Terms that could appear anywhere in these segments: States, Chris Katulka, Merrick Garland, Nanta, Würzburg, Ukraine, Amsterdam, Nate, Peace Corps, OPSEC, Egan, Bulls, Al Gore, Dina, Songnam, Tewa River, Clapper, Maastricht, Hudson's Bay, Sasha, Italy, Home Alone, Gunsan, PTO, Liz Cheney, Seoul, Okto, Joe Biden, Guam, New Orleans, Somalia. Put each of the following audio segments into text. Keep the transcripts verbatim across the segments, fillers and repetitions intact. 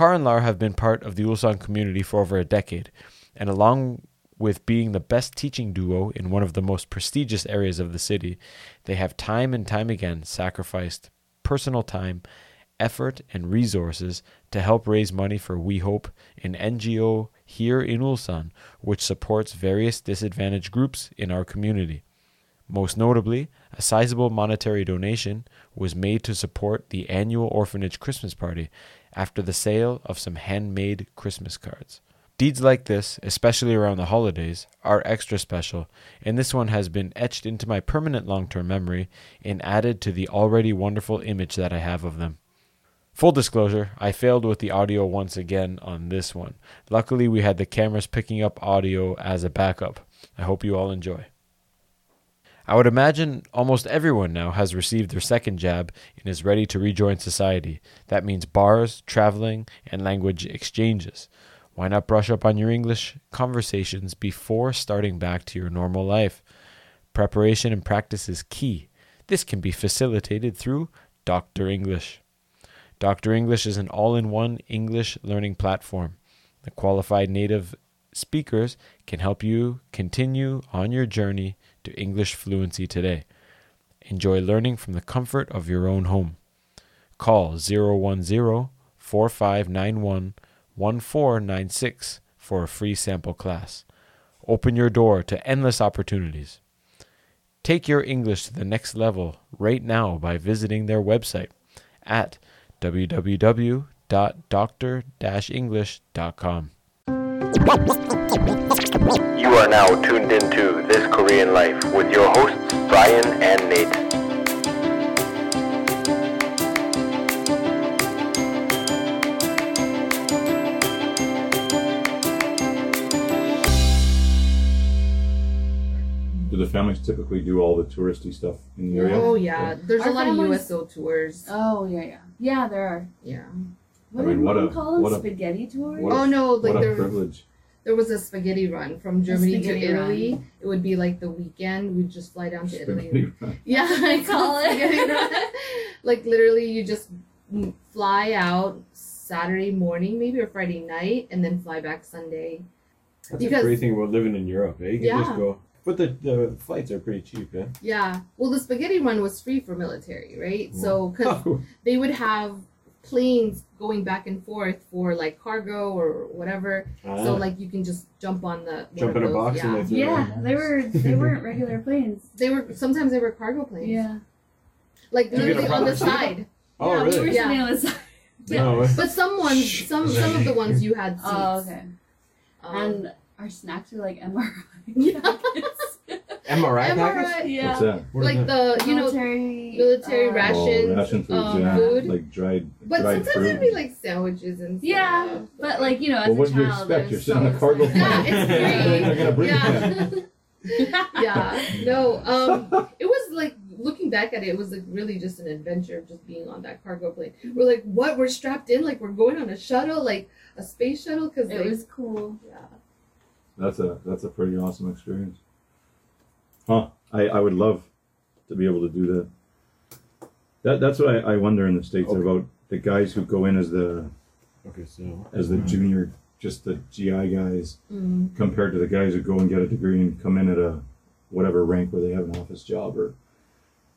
Car and Lara have been part of the Ulsan community for over a decade, and along with being the best teaching duo in one of the most prestigious areas of the city, they have time and time again sacrificed personal time, effort, and resources to help raise money for We Hope, an N G O here in Ulsan, which supports various disadvantaged groups in our community. Most notably, a sizable monetary donation was made to support the annual orphanage Christmas party after the sale of some handmade Christmas cards. Deeds like this, especially around the holidays, are extra special, and this one has been etched into my permanent long-term memory and added to the already wonderful image that I have of them. Full disclosure, I failed with the audio once again on this one. Luckily, we had the cameras picking up audio as a backup. I hope you all enjoy. I would imagine almost everyone now has received their second jab and is ready to rejoin society. That means bars, traveling, and language exchanges. Why not brush up on your English conversations before starting back to your normal life? Preparation and practice is key. This can be facilitated through Doctor English. Doctor English is an all-in-one English learning platform. The qualified native speakers can help you continue on your journey to English fluency today. Enjoy learning from the comfort of your own home. Call zero one zero, four five nine one, one four nine six for a free sample class. Open your door to endless opportunities. Take your English to the next level right now by visiting their website at w w w dot doctor dash english dot com. You are now tuned into This Korean Life with your hosts Brian and Nate. The families typically do all the touristy stuff in the area. Oh yeah, so there's a lot families... of U S O tours. Oh yeah, yeah, yeah, there are. Yeah. What I mean, do what you a, call them? Spaghetti tours? Oh no, like what there, a privilege. There was a spaghetti run from Germany to Italy. Run. It would be like the weekend. We'd just fly down to spaghetti Italy. Run. Yeah, I call it. Like literally, you just fly out Saturday morning, maybe or Friday night, and then fly back Sunday. That's because, the great thing about living in Europe, eh? You can yeah. just go. But the, the flights are pretty cheap, yeah? Yeah. Well, the spaghetti run was free for military, right? Mm. So, because oh. they would have planes going back and forth for, like, cargo or whatever. Ah. So, like, you can just jump on the... Jump in those. a box yeah. and they Yeah, they, were, they weren't regular planes. They were... Sometimes they were cargo planes. Yeah. Like, literally on the side. Oh, yeah, really? We were yeah. sitting on the side. Yeah. No, but some ones, some, some of the ones you had seats. Oh, okay. Um, and... Our snacks are like M R I yeah. packets. M R I packets? Yeah. What's that? What like that? the, you military, know, military uh, rations, oh, ration foods, um, yeah. food. Like dried But dried sometimes fruit. It'd be like sandwiches and stuff. Yeah, so. but like, you know, as well, a what child. What do you expect? You're sitting on a cargo plane. Yeah, it's great. yeah. yeah, no. Um, it was like, looking back at it, it was like really just an adventure of just being on that cargo plane. We're like, what? We're strapped in? Like, we're going on a shuttle? Like, a space shuttle? Cause it like, was cool. Yeah. That's a that's a pretty awesome experience. Huh. I, I would love to be able to do that. That that's what I, I wonder in the States okay. about the guys who go in as the okay, so as the junior just the G I guys mm-hmm. compared to the guys who go and get a degree and come in at a whatever rank where they have an office job or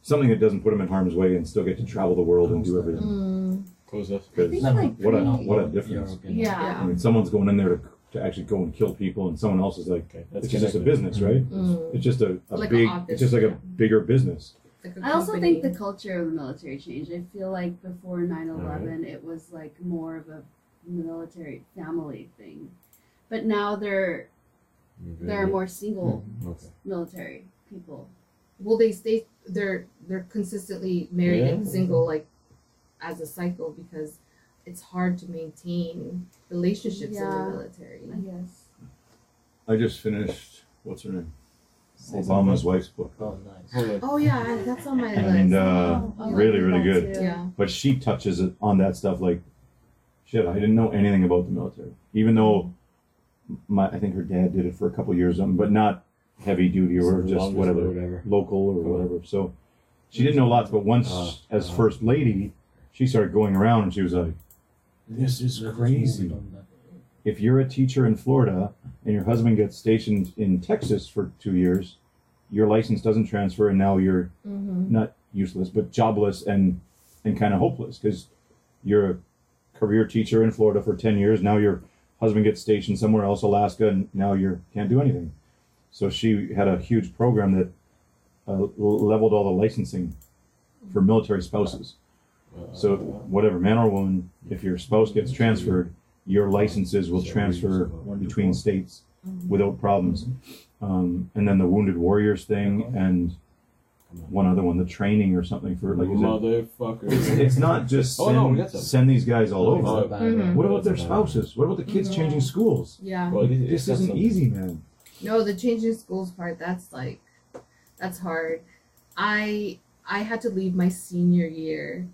something that doesn't put them in harm's way and still get to travel the world and do everything. Mm. Close us. Like what a what a difference. Yeah. yeah. I mean someone's going in there to to actually go and kill people, and someone else is like, okay, that's it's just a business, right? Mm. It's just a, a like big, office, it's just like yeah. a bigger business. Like a I also think the culture of the military changed. I feel like before nine eleven, right. it was like more of a military family thing, but now there, mm-hmm. there are more single mm-hmm. okay. military people. Well, they stay, they're they're consistently married yeah. and single, like as a cycle because. It's hard to maintain relationships yeah. in the military. I guess. I just finished, what's her name? Obama's wife's book. Oh, nice. Oh, yeah, that's on my list. And uh, oh, really, really good. Yeah. But she touches on that stuff like, shit, I didn't know anything about the military. Even though my, I think her dad did it for a couple years, but not heavy duty or just whatever, whatever, local or whatever. So she didn't know lots, but once uh, as uh, First Lady, she started going around and she was like, This is crazy. If you're a teacher in Florida and your husband gets stationed in Texas for two years, your license doesn't transfer, and now you're mm-hmm. not useless, but jobless and, and kind of hopeless, because you're a career teacher in Florida for ten years. Now your husband gets stationed somewhere else, Alaska, and now you can't do anything. So she had a huge program that uh, leveled all the licensing for military spouses. So whatever, man or woman, if your spouse gets transferred, your licenses will transfer between states without problems. Um, and then the Wounded Warriors thing, and one other one, the training or something for like. Motherfucker. It's, it's not just send, oh, no, send these guys all over. Mm-hmm. What about their spouses? What about the kids changing schools? Yeah. Well, it, it, this isn't something. easy, man. No, the changing schools part, that's like, that's hard. I I had to leave my senior year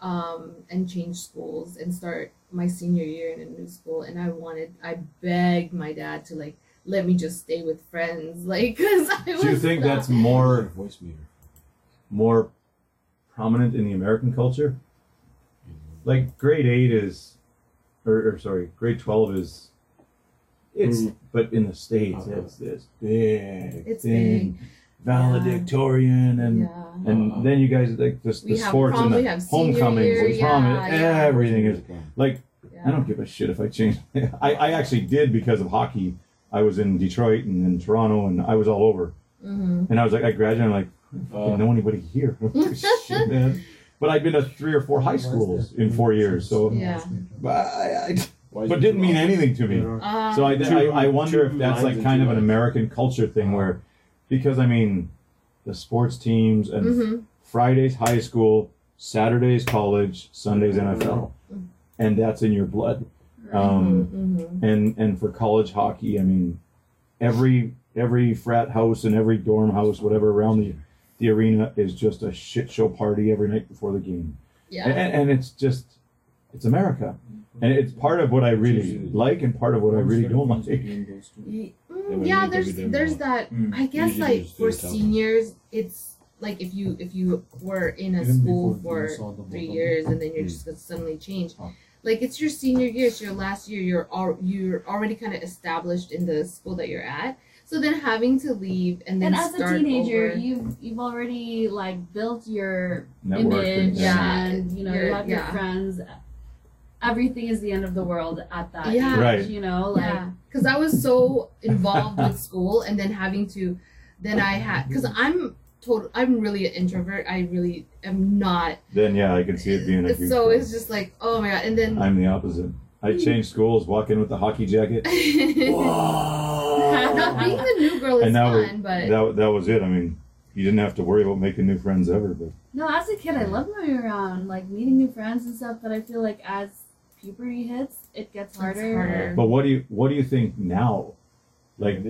um, and change schools and start my senior year in a new school. And I wanted, I begged my dad to like, let me just stay with friends. Like, cause I was Do you think not... that's more voice meter, more prominent in the American culture? Mm-hmm. Like grade eight is, or, or sorry, grade twelve is, it's, mm. but in the States, oh, it's this big it's thing. Big. Valedictorian, yeah. and yeah. and uh, then you guys like the, the sports prom, and the homecomings year, and prom yeah, and yeah. everything is like yeah. I don't give a shit if I change. I, I actually did because of hockey. I was in Detroit and in Toronto and I was all over. Mm-hmm. And I was like, I graduated. I'm like, I don't uh, know anybody here. Shit, man. But I'd been to three or four high schools in four years, so yeah. But I, I but didn't mean anything to me. Uh, so I, two, I I wonder if that's like kind of an American culture thing where. Because, I mean, the sports teams and mm-hmm. Fridays high school, Saturdays college, Sundays N F L. Mm-hmm. And that's in your blood. Um, mm-hmm. and, and for college hockey, I mean, every every frat house and every dorm house, whatever, around the, the arena is just a shit show party every night before the game. Yeah. And, and it's just, it's America. And it's part of what I really like and part of what I really don't like. Yeah, there's there's that. I guess like for seniors, it's like if you if you were in a school for three years and then you're just gonna suddenly change, like it's your senior year, it's your last year. You're all you're already kind of established in the school that you're at. So then having to leave and then and as start a teenager, over. you've you've already like built your network image, yeah. and you know your, you have your yeah. friends. Everything is the end of the world at that yeah. age, right. you know, like yeah. Cause I was so involved with school and then having to, then I had, cause I'm total, I'm really an introvert. I really am not. Then yeah, I can see it being a huge So problem. It's just like, oh my God. And then I'm the opposite. I changed schools, walk in with the hockey jacket. Whoa! Not being the new girl is fun, but. That, that was it. I mean, you didn't have to worry about making new friends ever, but. No, as a kid, I loved moving around, like meeting new friends and stuff, but I feel like as puberty hits, it gets harder. harder. But what do you what do you think now? Like,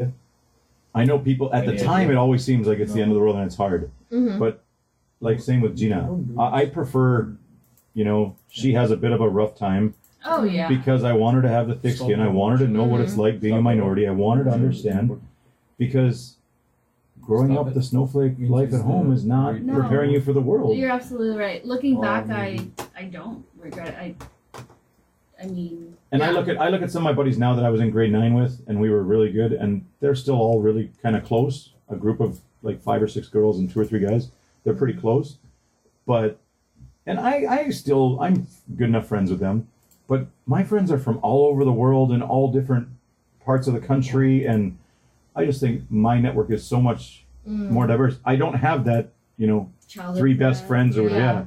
I know people at the time, it always seems like it's the end of the world and it's hard. Mm-hmm. But like same with Gina, I, I prefer, you know, she has a bit of a rough time. Oh yeah. Because I want her to have the thick skin. I want her to know mm-hmm. what it's like being a minority. I want her to understand, because growing Stop up it. the snowflake life at home is not no. preparing you for the world. You're absolutely right. Looking back, I I don't regret it. I, I mean, and yeah. I look at I look at some of my buddies now that I was in grade nine with, and we were really good, and they're still all really kind of close. A group of like five or six girls and two or three guys. They're pretty close, but and I I still I'm good enough friends with them, but my friends are from all over the world and all different parts of the country, and I just think my network is so much mm. more diverse. I don't have that, you know, Childhood three best friends, friends or whatever. Yeah. Yeah.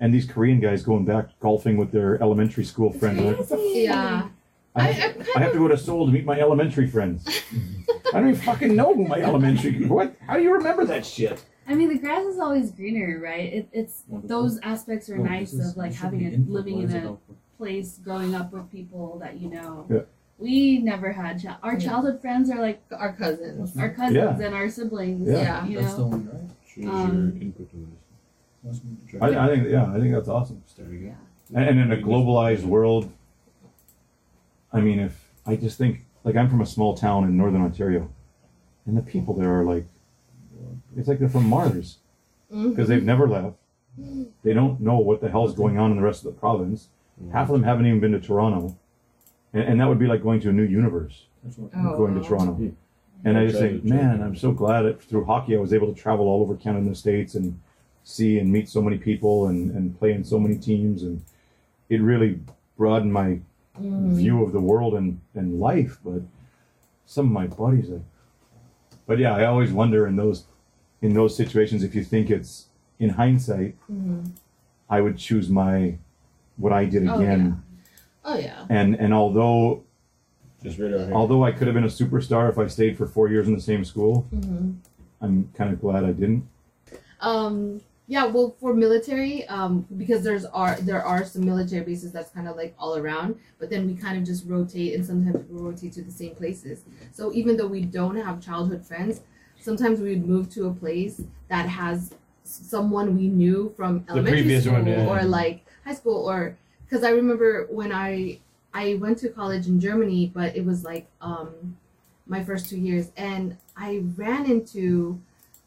And these Korean guys going back golfing with their elementary school friends. Yeah. I, I, I have to go to Seoul to meet my elementary friends. I don't even fucking know who my elementary... What? How do you remember that shit? I mean, the grass is always greener, right? It, it's those aspects are nice of like having a living in a place, growing up with people that you know. Yeah. We never had... Ch- our childhood friends are like our cousins. Our cousins yeah. and our siblings. Yeah. yeah you know? That's the one, right? Sure, um, sure. Input to this. I, I think yeah, I think that's awesome. Yeah. And, and in a globalized world, I mean, if I just think like I'm from a small town in northern Ontario, and the people there are like, it's like they're from Mars, because they've never left. They don't know what the hell's going on in the rest of the province. Mm-hmm. Half of them haven't even been to Toronto. And, and that would be like going to a new universe, oh, going wow. to Toronto. Yeah. And I just think, man, I'm so glad that through hockey I was able to travel all over Canada and the States and see and meet so many people and, and play in so many teams. And it really broadened my mm. view of the world and, and life. But some of my buddies, like, but yeah, I always wonder in those in those situations, if you think it's in hindsight, mm-hmm. I would choose my, what I did again. Oh yeah. Oh, yeah. And, and although... Just right over here. Although I could have been a superstar if I stayed for four years in the same school, mm-hmm. I'm kind of glad I didn't. Um, yeah, well, for military, um, because there's are there are some military bases that's kind of like all around, but then we kind of just rotate, and sometimes we rotate to the same places. So even though we don't have childhood friends, sometimes we would move to a place that has someone we knew from elementary school one, yeah. or like high school, or because I remember when I. I went to college in Germany, but it was like um, my first two years. And I ran into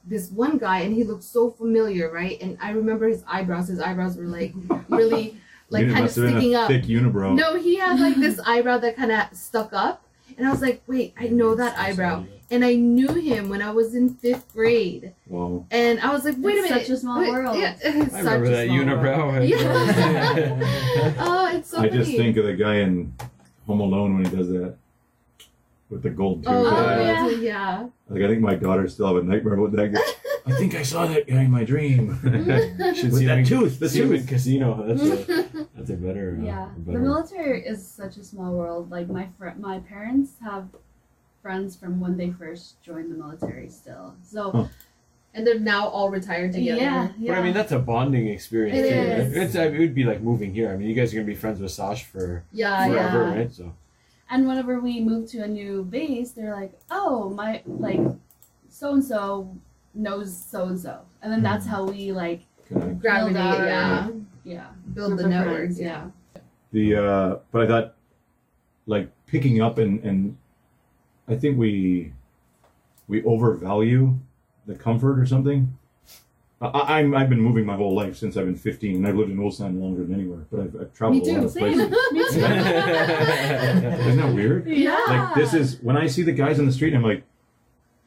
this one guy and he looked so familiar, right? And I remember his eyebrows. His eyebrows were like really like kind of sticking up. Thick unibrow. No, he had like this eyebrow that kind of stuck up. And I was like, wait, I know that eyebrow. And I knew him when I was in fifth grade. Wow. And I was like, wait it's a minute. Such a small wait, world. Yeah, it's I such remember a that unibrow. Yeah. Oh, it's so I funny. Just think of the guy in Home Alone when he does that with the gold tooth. Oh, yeah. yeah. Like, I think my daughter still have a nightmare about that guy. I think I saw that guy in my dream. Should with see that tooth. The tooth. Casino. That's a, that's a better. Yeah. Uh, better. The military is such a small world. Like my fr- my parents have friends from when they first joined the military still. So, huh. And they're now all retired together. Yeah, yeah. But I mean, that's a bonding experience. It too, is. Right? It's, I mean, it would be like moving here. I mean, you guys are gonna be friends with Sasha for yeah, forever, yeah. right? So. And whenever we move to a new base, they're like, oh my, like, so and so. Knows so-and-so, and then that's how we like Connect. Gravitate, our, yeah, yeah, build Super the networks, yeah. The uh, but I thought like picking up and and I think we we overvalue the comfort or something. I, I'm I've been moving my whole life since I've been fifteen, and I've lived in Ulsan longer than anywhere. But I've, I've traveled Me too, a lot of same. places. Me too. Isn't that weird? Yeah. Like this is when I see the guys on the street, I'm like,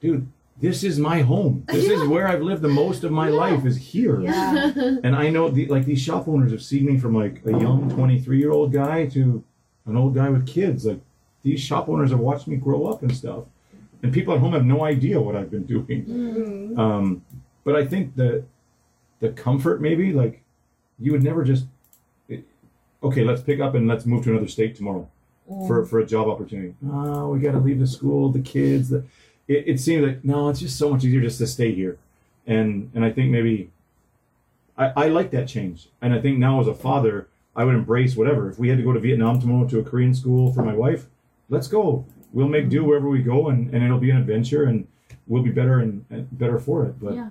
dude. This is my home. This yeah. is where I've lived the most of my yeah. life is here. Yeah. And I know the, like these shop owners have seen me from like a young twenty-three year old guy to an old guy with kids. Like these shop owners have watched me grow up and stuff. And people at home have no idea what I've been doing. Mm-hmm. Um, but I think the, the comfort maybe, like you would never just, it, okay, let's pick up and let's move to another state tomorrow yeah. for, for a job opportunity. Oh, we got to leave the school, the kids, the... It, it seemed like, no, it's just so much easier just to stay here. And and I think maybe, I, I like that change. And I think now as a father, I would embrace whatever. If we had to go to Vietnam tomorrow to a Korean school for my wife, let's go. We'll make do wherever we go and, and it'll be an adventure and we'll be better and, and better for it. But yeah.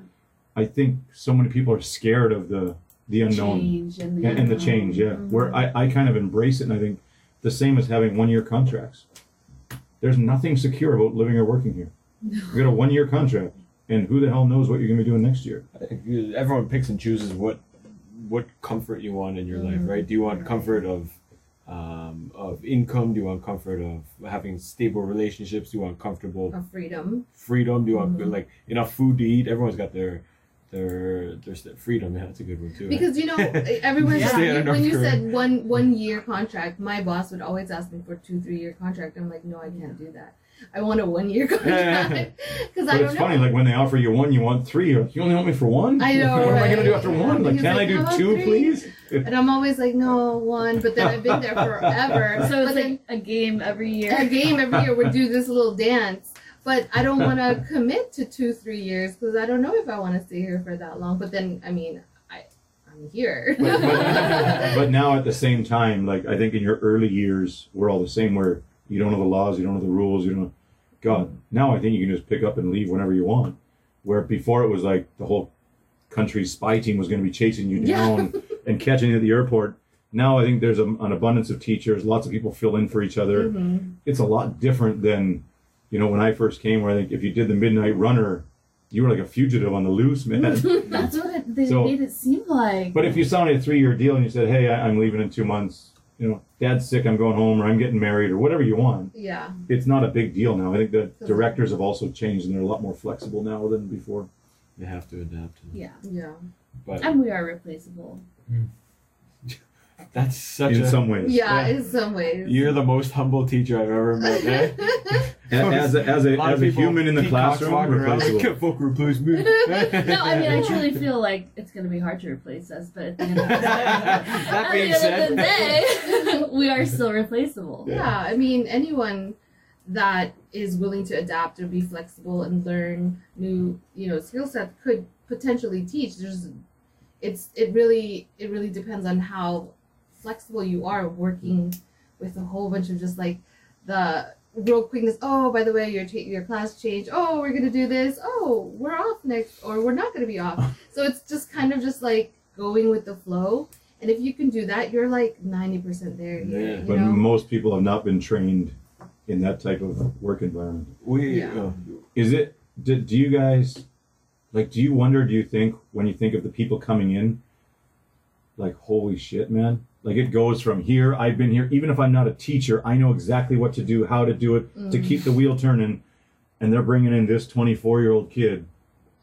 I think so many people are scared of the, the unknown change and, the, and, and the change. Yeah, mm-hmm. Where I, I kind of embrace it. And I think the same as having one year contracts. There's nothing secure about living or working here. You got a one-year contract, and who the hell knows what you're going to be doing next year? I think everyone picks and chooses what what comfort you want in your mm-hmm. life, right? Do you want right. comfort of um, of income? Do you want comfort of having stable relationships? Do you want comfortable of freedom? Freedom. Do you want mm-hmm. like enough food to eat? Everyone's got their their their freedom. Yeah, that's a good one too. Because right? you know, everyone's yeah, when North you Korea. Said one one year contract, my boss would always ask me for two three year contract. I'm like, no, I can't do that. I want a one-year contract because yeah, yeah, yeah. I don't know. But it's funny, like when they offer you one, you want three. Or, you only want me for one? I know. What right? am I going to do after one? Like, can like, I do no, two, three. Please? And I'm always like, no, one. But then I've been there forever. So it's but like then, a game every year. A game every year. We do this little dance. But I don't want to commit to two, three years because I don't know if I want to stay here for that long. But then, I mean, I, I'm here. But, but, but now at the same time, like I think in your early years, we're all the same where you don't know the laws, you don't know the rules, you don't know... God, now I think you can just pick up and leave whenever you want. Where before it was like the whole country's spy team was going to be chasing you down yeah. and catching you at the airport. Now I think there's a, an abundance of teachers, lots of people fill in for each other. Mm-hmm. It's a lot different than, you know, when I first came where I think if you did the Midnight Runner, you were like a fugitive on the loose, man. That's what it, they so, made it seem like. But if you signed a three-year deal and you said, hey, I, I'm leaving in two months... you know, dad's sick, I'm going home, or I'm getting married, or whatever you want. Yeah. It's not a big deal now. I think the directors have also changed, and they're a lot more flexible now than before. They have to adapt. To yeah. Yeah. But and we are replaceable. That's such in a... In some ways. Yeah, yeah, in some ways. You're the most humble teacher I've ever met, eh? As, as a, as a, a, as a human in the classroom, replaceable. Can't folk replace me. No, I mean, I truly feel like it's going to be hard to replace us, but at the end of the day, that being said, day, we are still replaceable. Yeah. Yeah, I mean, anyone that is willing to adapt and be flexible and learn new, you know, skill sets could potentially teach. There's, it's, it really, it really depends on how flexible you are working with a whole bunch of just like the real quickness. Oh, by the way, your t- your class changed. Oh, we're gonna do this. Oh, we're off next, or we're not gonna be off. So it's just kind of just like going with the flow. And if you can do that, you're like ninety percent there. Yeah. You know? But most people have not been trained in that type of work environment. We yeah. uh, is it? Do, do you guys like? Do you wonder? Do you think when you think of the people coming in, like, holy shit, man? Like, it goes from here, I've been here, even if I'm not a teacher, I know exactly what to do, how to do it, mm. to keep the wheel turning, and they're bringing in this twenty-four-year-old kid.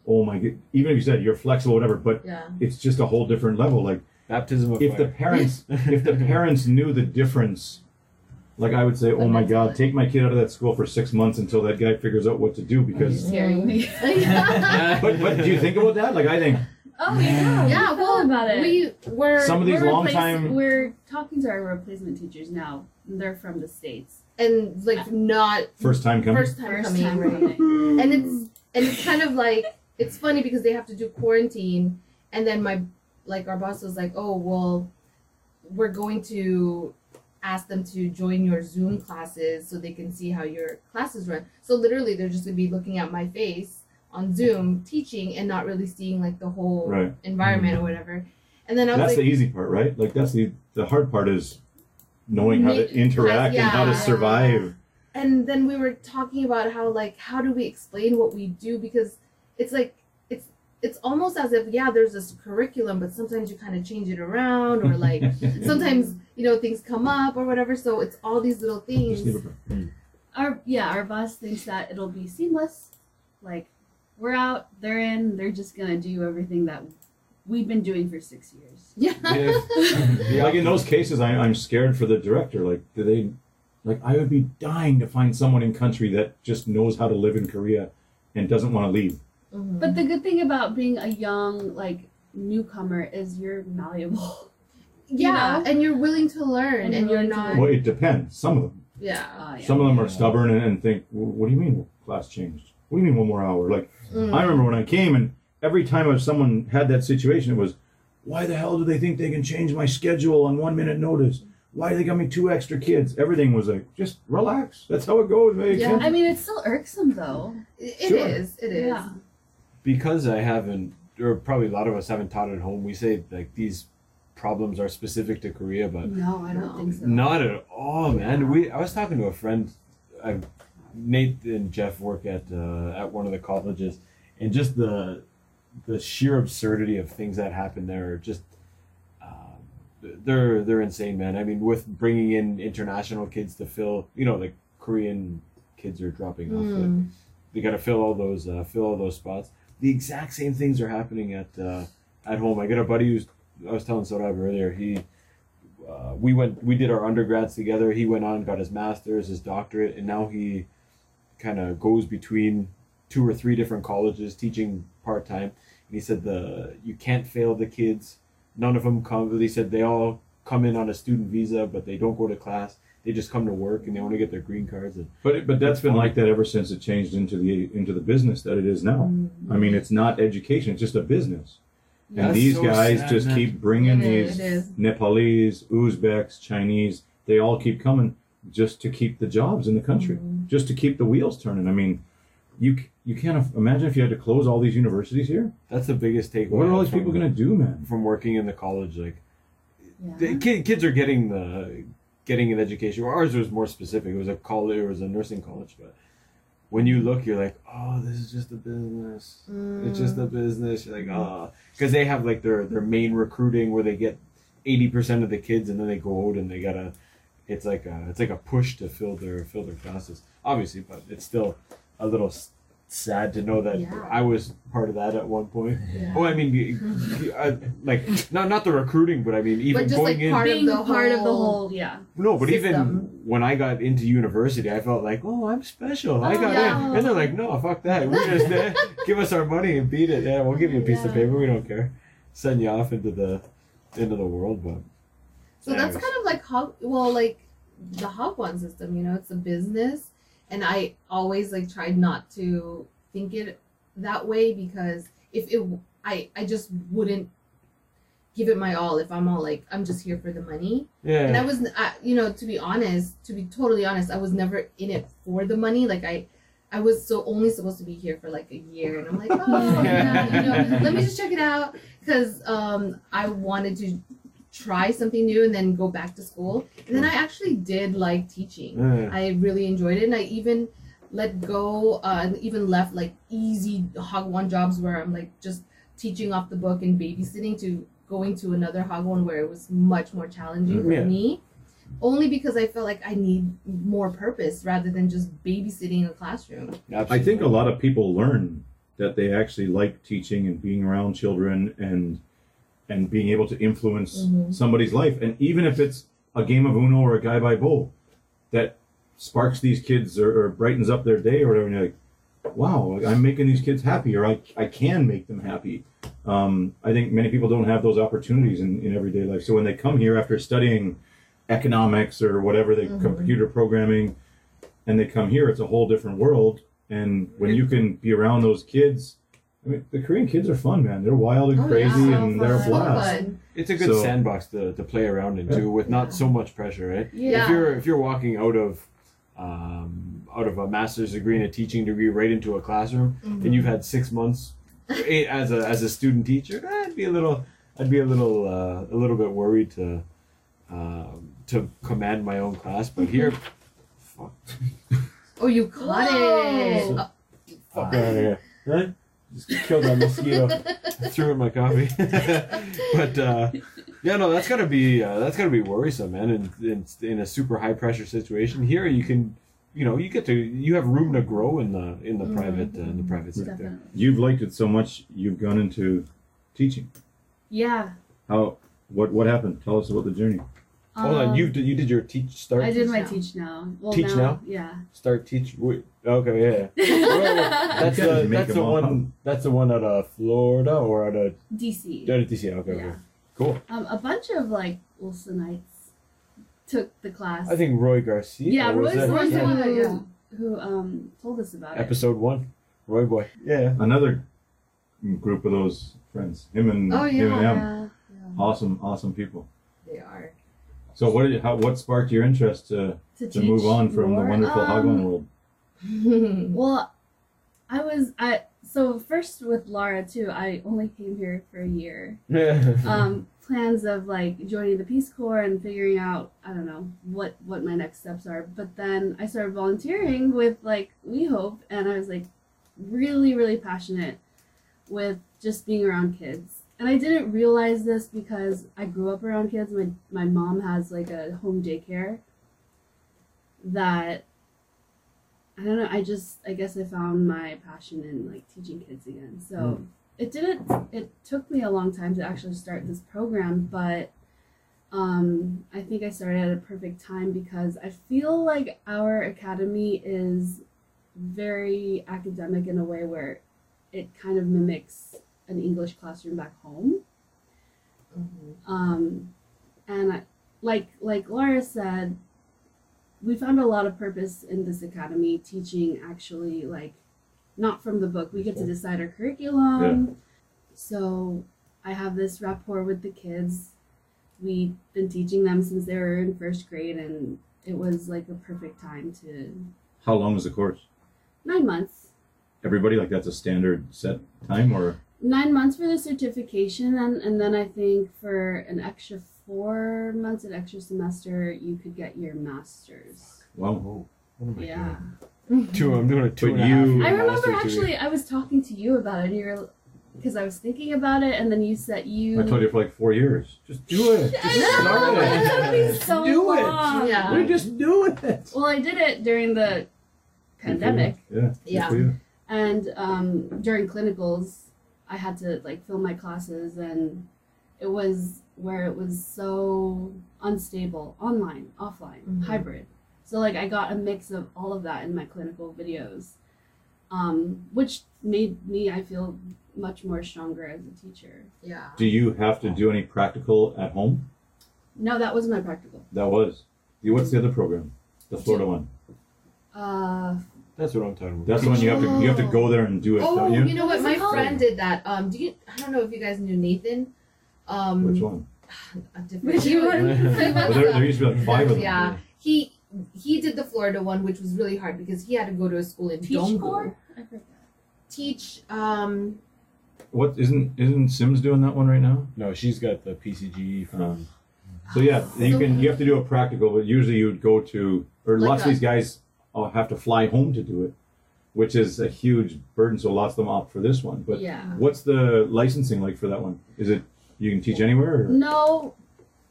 Oh, my God. Even if you said you're flexible, whatever, but yeah. it's just a whole different level. Like, baptism of if fire. The parents, if the parents knew the difference, like, I would say, oh, my God, take my kid out of that school for six months until that guy figures out what to do, because... Are you scaring me? but, but do you think about that? Like, I think... Oh yeah, yeah. We well, about it. We were some of these long time. We're talking to our replacement teachers now. They're from the States, and like not first time coming. First time first coming, time and it's and it's kind of like it's funny because they have to do quarantine, and then my like our boss was like, oh well, we're going to ask them to join your Zoom classes so they can see how your classes run. So literally, they're just gonna be looking at my face on Zoom teaching and not really seeing like the whole right. environment mm-hmm. or whatever. And then I was that's like, the easy part, right? Like that's the, the hard part is knowing how to interact yeah. and how to survive. And then we were talking about how like, how do we explain what we do? Because it's like, it's, it's almost as if, yeah, there's this curriculum, but sometimes you kind of change it around or like sometimes, you know, things come up or whatever. So it's all these little things. Mm. Our, yeah, our boss thinks that it'll be seamless. Like, we're out, they're in, they're just going to do everything that we've been doing for six years. Yeah. yeah. yeah like in those cases, I, I'm scared for the director. Like, do they, like, I would be dying to find someone in country that just knows how to live in Korea and doesn't want to leave. Mm-hmm. But the good thing about being a young, like, newcomer is you're malleable. Yeah. You know? And you're willing to learn and, and you're not. Well, it depends. Some of them. Yeah. Uh, yeah. Some of them are stubborn and, and think, well, what do you mean class changed? What do you mean one more hour? Like, mm. I remember when I came and every time someone had that situation, it was, why the hell do they think they can change my schedule on one minute notice? Why do they got me two extra kids? Everything was like, just relax. That's how it goes. It yeah, sense. I mean, it's still irksome, though. It sure. is. It is. Yeah. Because I haven't, or probably a lot of us haven't taught at home, we say, like, these problems are specific to Korea, but... No, I don't no. think so. Not at all, man. Yeah. We. I was talking to a friend... I, Nate and Jeff work at uh, at one of the colleges, and just the the sheer absurdity of things that happen there are just uh, they're they're insane, man. I mean, with bringing in international kids to fill, you know, the Korean kids are dropping off. Mm. They got to fill all those uh, fill all those spots. The exact same things are happening at uh, at home. I got a buddy who's I was telling Sorab earlier. He uh, we went we did our undergrads together. He went on, got his master's, his doctorate, and now he kind of goes between two or three different colleges teaching part-time, and he said the you can't fail the kids. None of them come. He said they all come in on a student visa, but they don't go to class. They just come to work and they only get their green cards. And but but that's been like that ever since it changed into the into the business that it is now. Mm-hmm. I mean, it's not education; it's just a business. Yeah, and these so guys sad, just man. keep bringing these Nepalese, Uzbeks, Chinese. They all keep coming just to keep the jobs in the country. Mm-hmm. Just to keep the wheels turning. I mean, you you can't imagine if you had to close all these universities here. That's the biggest takeaway. What are all these people going to do, man? From working in the college, like yeah. the kid, kids are getting the getting an education. Ours was more specific. It was a college. It was a nursing college. But when you look, you're like, oh, this is just a business. Mm. It's just a business. You're like, ah, oh. Because they have like their their main recruiting where they get eighty percent of the kids, and then they go out and they gotta, it's like a, it's like a push to fill their, fill their classes, obviously, but it's still a little sad to know that yeah. I was part of that at one point. Yeah. Oh, I mean, uh, like not not the recruiting, but I mean even but just going like part in, of the part whole, of the whole, yeah. No, but system. Even when I got into university, I felt like, oh, I'm special. Oh, I got yeah. in, and they're like, no, fuck that. We just uh, give us our money and beat it. Yeah, we'll give you a piece yeah. of paper. We don't care. Send you off into the into the world, but so anyways. That's kind of like how well like the Hop one system. You know, it's a business. And I always like tried not to think it that way because if it, I, I just wouldn't give it my all if I'm all like, I'm just here for the money. Yeah. And I was, I, you know, to be honest, to be totally honest, I was never in it for the money. Like I, I was so only supposed to be here for like a year and I'm like, oh, yeah, you know, let me just check it out. Cause um, I wanted to try something new and then go back to school. And then I actually did like teaching. Mm. I really enjoyed it. And I even let go uh, and even left like easy Hagwon jobs where I'm like just teaching off the book and babysitting to going to another Hagwon where it was much more challenging mm, for yeah. me. Only because I felt like I need more purpose rather than just babysitting a classroom. Absolutely. I think a lot of people learn that they actually like teaching and being around children and and being able to influence mm-hmm. somebody's life. And even if it's a game of Uno or a guy by bowl that sparks these kids or, or brightens up their day or whatever, and you're like, wow, I'm making these kids happy or I, I can make them happy. Um, I think many people don't have those opportunities in, in everyday life. So when they come here after studying economics or whatever, they mm-hmm. computer programming, and they come here, it's a whole different world. And when you can be around those kids, I mean, the Korean kids are fun, man. They're wild and oh, crazy, yeah. and they're a blast. It's a good so, sandbox to, to play around in too, with not yeah. so much pressure, right? Yeah. If you're if you're walking out of um, out of a master's degree and a teaching degree right into a classroom, mm-hmm. and you've had six months as a as a student teacher, I'd be a little I'd be a little uh, a little bit worried to uh, to command my own class. But here, fuck. Oh, you caught it! So, oh. Okay, yeah. Right? Just killed that mosquito. Threw in my coffee. But uh, yeah, no, that's gotta be uh, that's gotta be worrisome, man. And in, in, in a super high pressure situation here, you can, you know, you get to you have room to grow in the in the mm-hmm. private uh, in the private sector. Definitely. You've liked it so much, you've gone into teaching. Yeah. How? What? What happened? Tell us about the journey. Um, Hold on, you did you did your teach start? I did my now. teach now. Well, teach now, now? Yeah. Start teach. Wait, okay, yeah. Well, that's the that's the one up. that's the one out of Florida or out of D C. Out of D C. Okay, yeah. Okay. Cool. Um, a bunch of like Ulsanites took the class. I think Roy Garcia. Yeah, Roy's the one who who um told us about it. Episode one, Roy boy. Yeah. Another group of those friends. Him and oh, yeah, him and yeah, him. Yeah. Awesome, awesome people. They are. So what did how what sparked your interest to to, to move on from more? the wonderful Hagwon um, world? Well, I was I so first with Lara too. I only came here for a year. Yeah. Um, plans of like joining the Peace Corps and figuring out I don't know what what my next steps are. But then I started volunteering with like We Hope, and I was like really really passionate with just being around kids. And I didn't realize this because I grew up around kids. My my mom has like a home daycare that, I don't know, I just, I guess I found my passion in like teaching kids again. So mm. it didn't, it took me a long time to actually start this program, but um, I think I started at a perfect time because I feel like our academy is very academic in a way where it kind of mimics an English classroom back home. Mm-hmm. Um, and I, like like Lara said, we found a lot of purpose in this academy, teaching actually like not from the book. We get to decide our curriculum. Yeah. So I have this rapport with the kids. We've been teaching them since they were in first grade and it was like a perfect time to... How long was the course? Nine months. Everybody, like that's a standard set time or... Nine months for the certification, and, and then I think for an extra four months, an extra semester, you could get your master's. Wow. What am I yeah. doing? Two, I'm doing a two but and a half. I remember actually, I was talking to you about it, and you were, Because I was thinking about it, and then you said you... I told you for like four years. Just do it. Just start it. It's so do long. It. Yeah. We're just doing it. Well, I did it during the pandemic. Yeah. Yeah. yeah. And um, during clinicals, I had to like film my classes, and it was where it was so unstable, online, offline, mm-hmm. hybrid. So like I got a mix of all of that in my clinical videos, um, which made me, I feel, much more stronger as a teacher. Yeah. Do you have to do any practical at home? No, that was my practical. That was. What's the other program? The Florida one. Uh. That's what I'm talking about. That's when you have to you have to go there and do it. Oh, don't you? You know what? My friend did that. Um, do you? I don't know if you guys knew Nathan. Um, Which one? A different Which one? Well, there, there used to be like five of them. Yeah, he he did the Florida one, which was really hard because he had to go to a school in Dongo. Teach. Um. What isn't isn't Sims doing that one right now? No, she's got the P C G E from. Um, so yeah, you can you have to do a practical, but usually you would go to or like lots a, of these guys. I'll have to fly home to do it, which is a huge burden. So lots of them opt for this one. But yeah. What's the licensing like for that one? Is it you can teach anywhere? Or? No,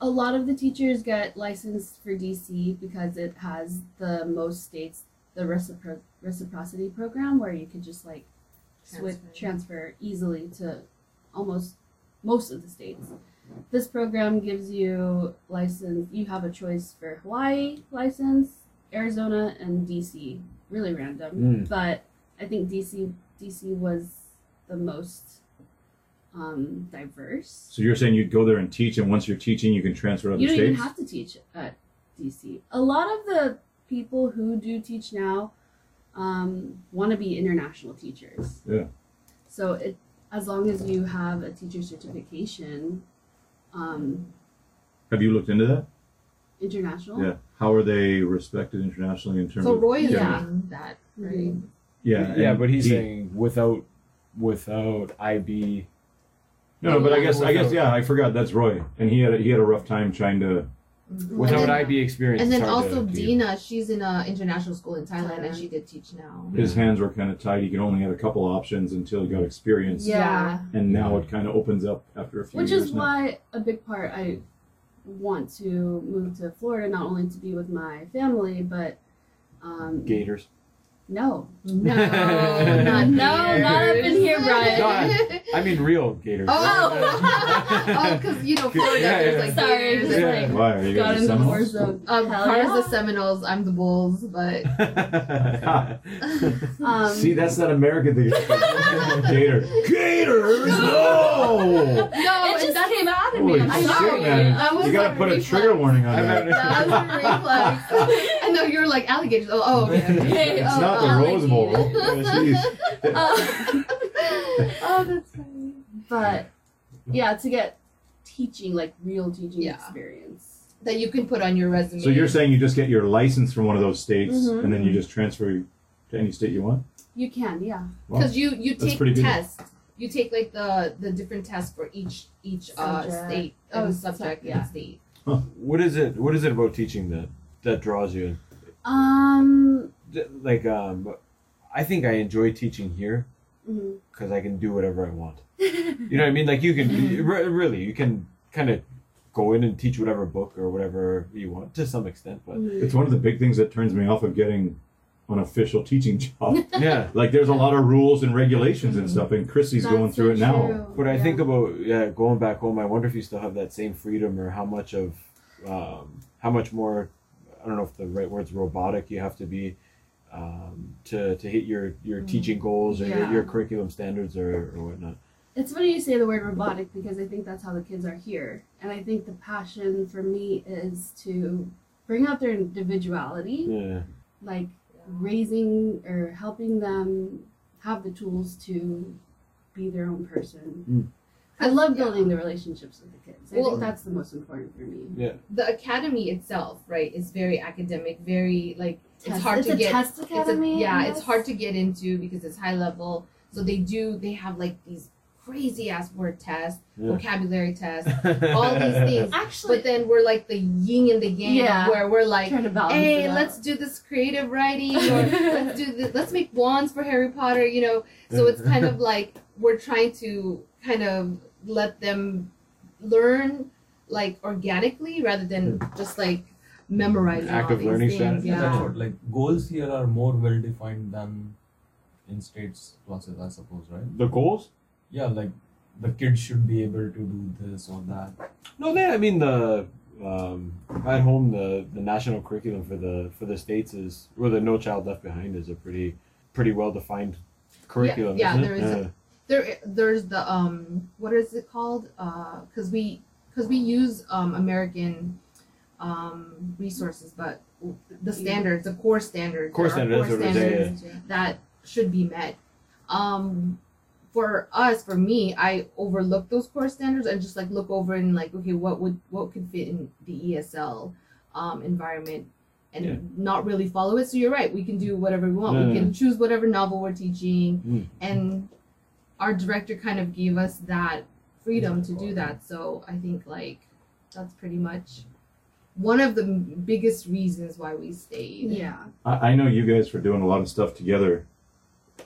a lot of the teachers get licensed for D C because it has the most states, the recipro reciprocity program where you can just like switch transfer easily to almost most of the states. This program gives you license. You have a choice for Hawaii license, Arizona, and D C. Really random, mm. but I think D C D C was the most um, diverse. So you're saying you'd go there and teach, and once you're teaching, you can transfer to other states? You don't states? Even have to teach at D C. A lot of the people who do Teach Now um, want to be international teachers. Yeah. So it, as long as you have a teacher certification. Um, have you looked into that? International? Yeah. How are they respected internationally in terms of... So Roy is doing that, right? Yeah, yeah, but he's saying without without I B. No, but I guess I guess yeah, I forgot that's Roy, and he had a, he had a rough time trying to without I B experience. And then also Dina, she's in an international school in Thailand, and she did Teach Now. His hands were kind of tied. He could only have a couple options until he got experience. Yeah. And now it kind of opens up after a few years. Which is why a big part I. want to move to Florida, not only to be with my family, but um Gators. No. No. not, no, not up in here, Brian. God, I mean real Gators. Oh, oh, because you know Florida yeah, yeah. like sorry, just yeah. like Why, are you got in the war zone. Um Cars yeah. the Seminoles, I'm the Bulls, but um, see, that's not American thing. Gator. Gators! No! No! Holy shit, man. You gotta put a trigger warning on that. That was a reflex. I know, you're like alligators. Oh, oh okay. Hey, it's oh, not the alligator. Rose Bowl. um, oh, that's funny. But, yeah, to get teaching, like real teaching yeah. experience. That you can put on your resume. So you're saying you just get your license from one of those states, mm-hmm. and then you just transfer to any state you want? You can, yeah. Because wow. you, you take tests. You take like the the different tests for each each uh, state oh, and subject yeah. and state. Huh. What is it? What is it about teaching that that draws you in? Um, like um, I think I enjoy teaching here because mm-hmm. I can do whatever I want. You know what I mean? Like you can you, really you can kind of go in and teach whatever book or whatever you want to some extent. But it's one of the big things that turns me off of getting an official teaching job. Yeah. Like there's a lot of rules and regulations and stuff, and Chrissy's That's going through it now. True. But I yeah. think about yeah, going back home, I wonder if you still have that same freedom or how much of, um, how much more, I don't know if the right word's robotic you have to be um, to, to hit your, your mm. teaching goals or yeah. your, your curriculum standards or, or whatnot. It's funny you say the word robotic because I think that's how the kids are here. And I think the passion for me is to bring out their individuality. Yeah. Like, raising or helping them have the tools to be their own person. Mm. I love building yeah. the relationships with the kids. I well, think that's the most important for me. Yeah. The academy itself, right, is very academic, very like it's test, hard it's to a get. Test academy, it's a, yeah, it's hard to get into because it's high level. So they do they have like these crazy ass word tests, yeah. vocabulary tests, all these things. Actually, but then we're like the yin and the yang, yeah, where we're like, hey, let's do this creative writing, or let's do this, let's make wands for Harry Potter, you know. So it's kind of like we're trying to kind of let them learn like organically rather than just like memorizing. Active learning strategy. Yeah. That's what, like goals here are more well defined than in States classes, I suppose, right? The goals? Yeah, like the kids should be able to do this or that. No, they, I mean the um, at home the the national curriculum for the for the States is well, the No Child Left Behind is a pretty pretty well defined curriculum. Yeah, yeah there is. Yeah. A, there there's the um what is it called? Uh, because we because we use um American um resources, but the standards, the core standards, core standards, core standards that should be met. Um. For us, for me, I overlook those core standards and just like look over and like, okay, what would what could fit in the E S L um, environment and yeah. not really follow it. So you're right, we can do whatever we want. No, we no, can no. choose whatever novel we're teaching. Mm. And our director kind of gave us that freedom yeah, to do that. So I think like that's pretty much one of the biggest reasons why we stayed. Yeah. I, I know you guys were doing a lot of stuff together.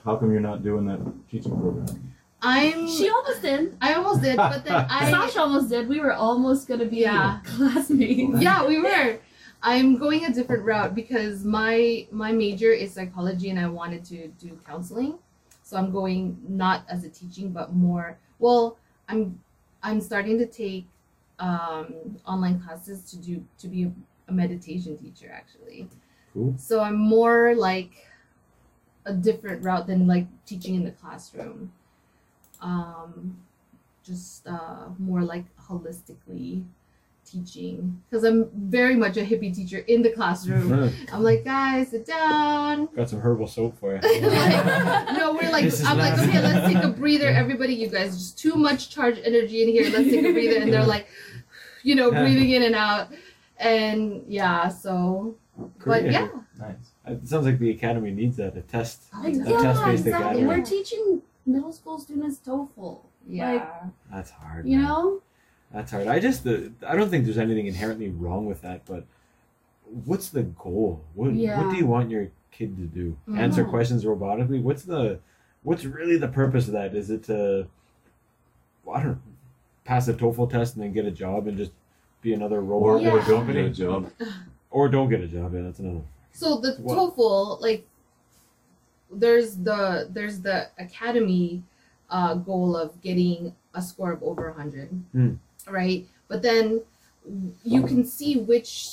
How come you're not doing that teaching program? I'm. She almost did. I almost did, but then I. Sasha almost did. We were almost gonna be yeah. classmates. Yeah, we were. I'm going a different route because my my major is psychology, and I wanted to do counseling, so I'm going not as a teaching, but more. Well, I'm I'm starting to take um, online classes to do to be a meditation teacher actually. Cool. So I'm more like. A different route than like teaching in the classroom, um, just uh, more like holistically teaching because I'm very much a hippie teacher in the classroom. Mm-hmm. I'm like, guys, sit down. Got some herbal soap for you. Like, no, we're like, I'm nice. Like, okay, let's take a breather. Everybody, you guys, just too much charged energy in here. Let's take a breather, and they're like, you know, breathing in and out, and yeah, so, Korea. But yeah, nice. It sounds like the academy needs that, a test. Oh, a yeah, test-based exactly. academy. We're teaching middle school students TOEFL. Yeah. Like, that's hard. You man. Know? That's hard. I just, the, I don't think there's anything inherently wrong with that, but what's the goal? What, yeah. what do you want your kid to do? Mm-hmm. Answer questions robotically? What's the, what's really the purpose of that? Is it to, I don't know, pass a TOEFL test and then get a job and just be another robot? Or, yeah. or don't get a job. Or don't get a job, yeah, that's another. So the what? TOEFL, like, there's the there's the academy uh, goal of getting a score of over one hundred, mm. right? But then you can see which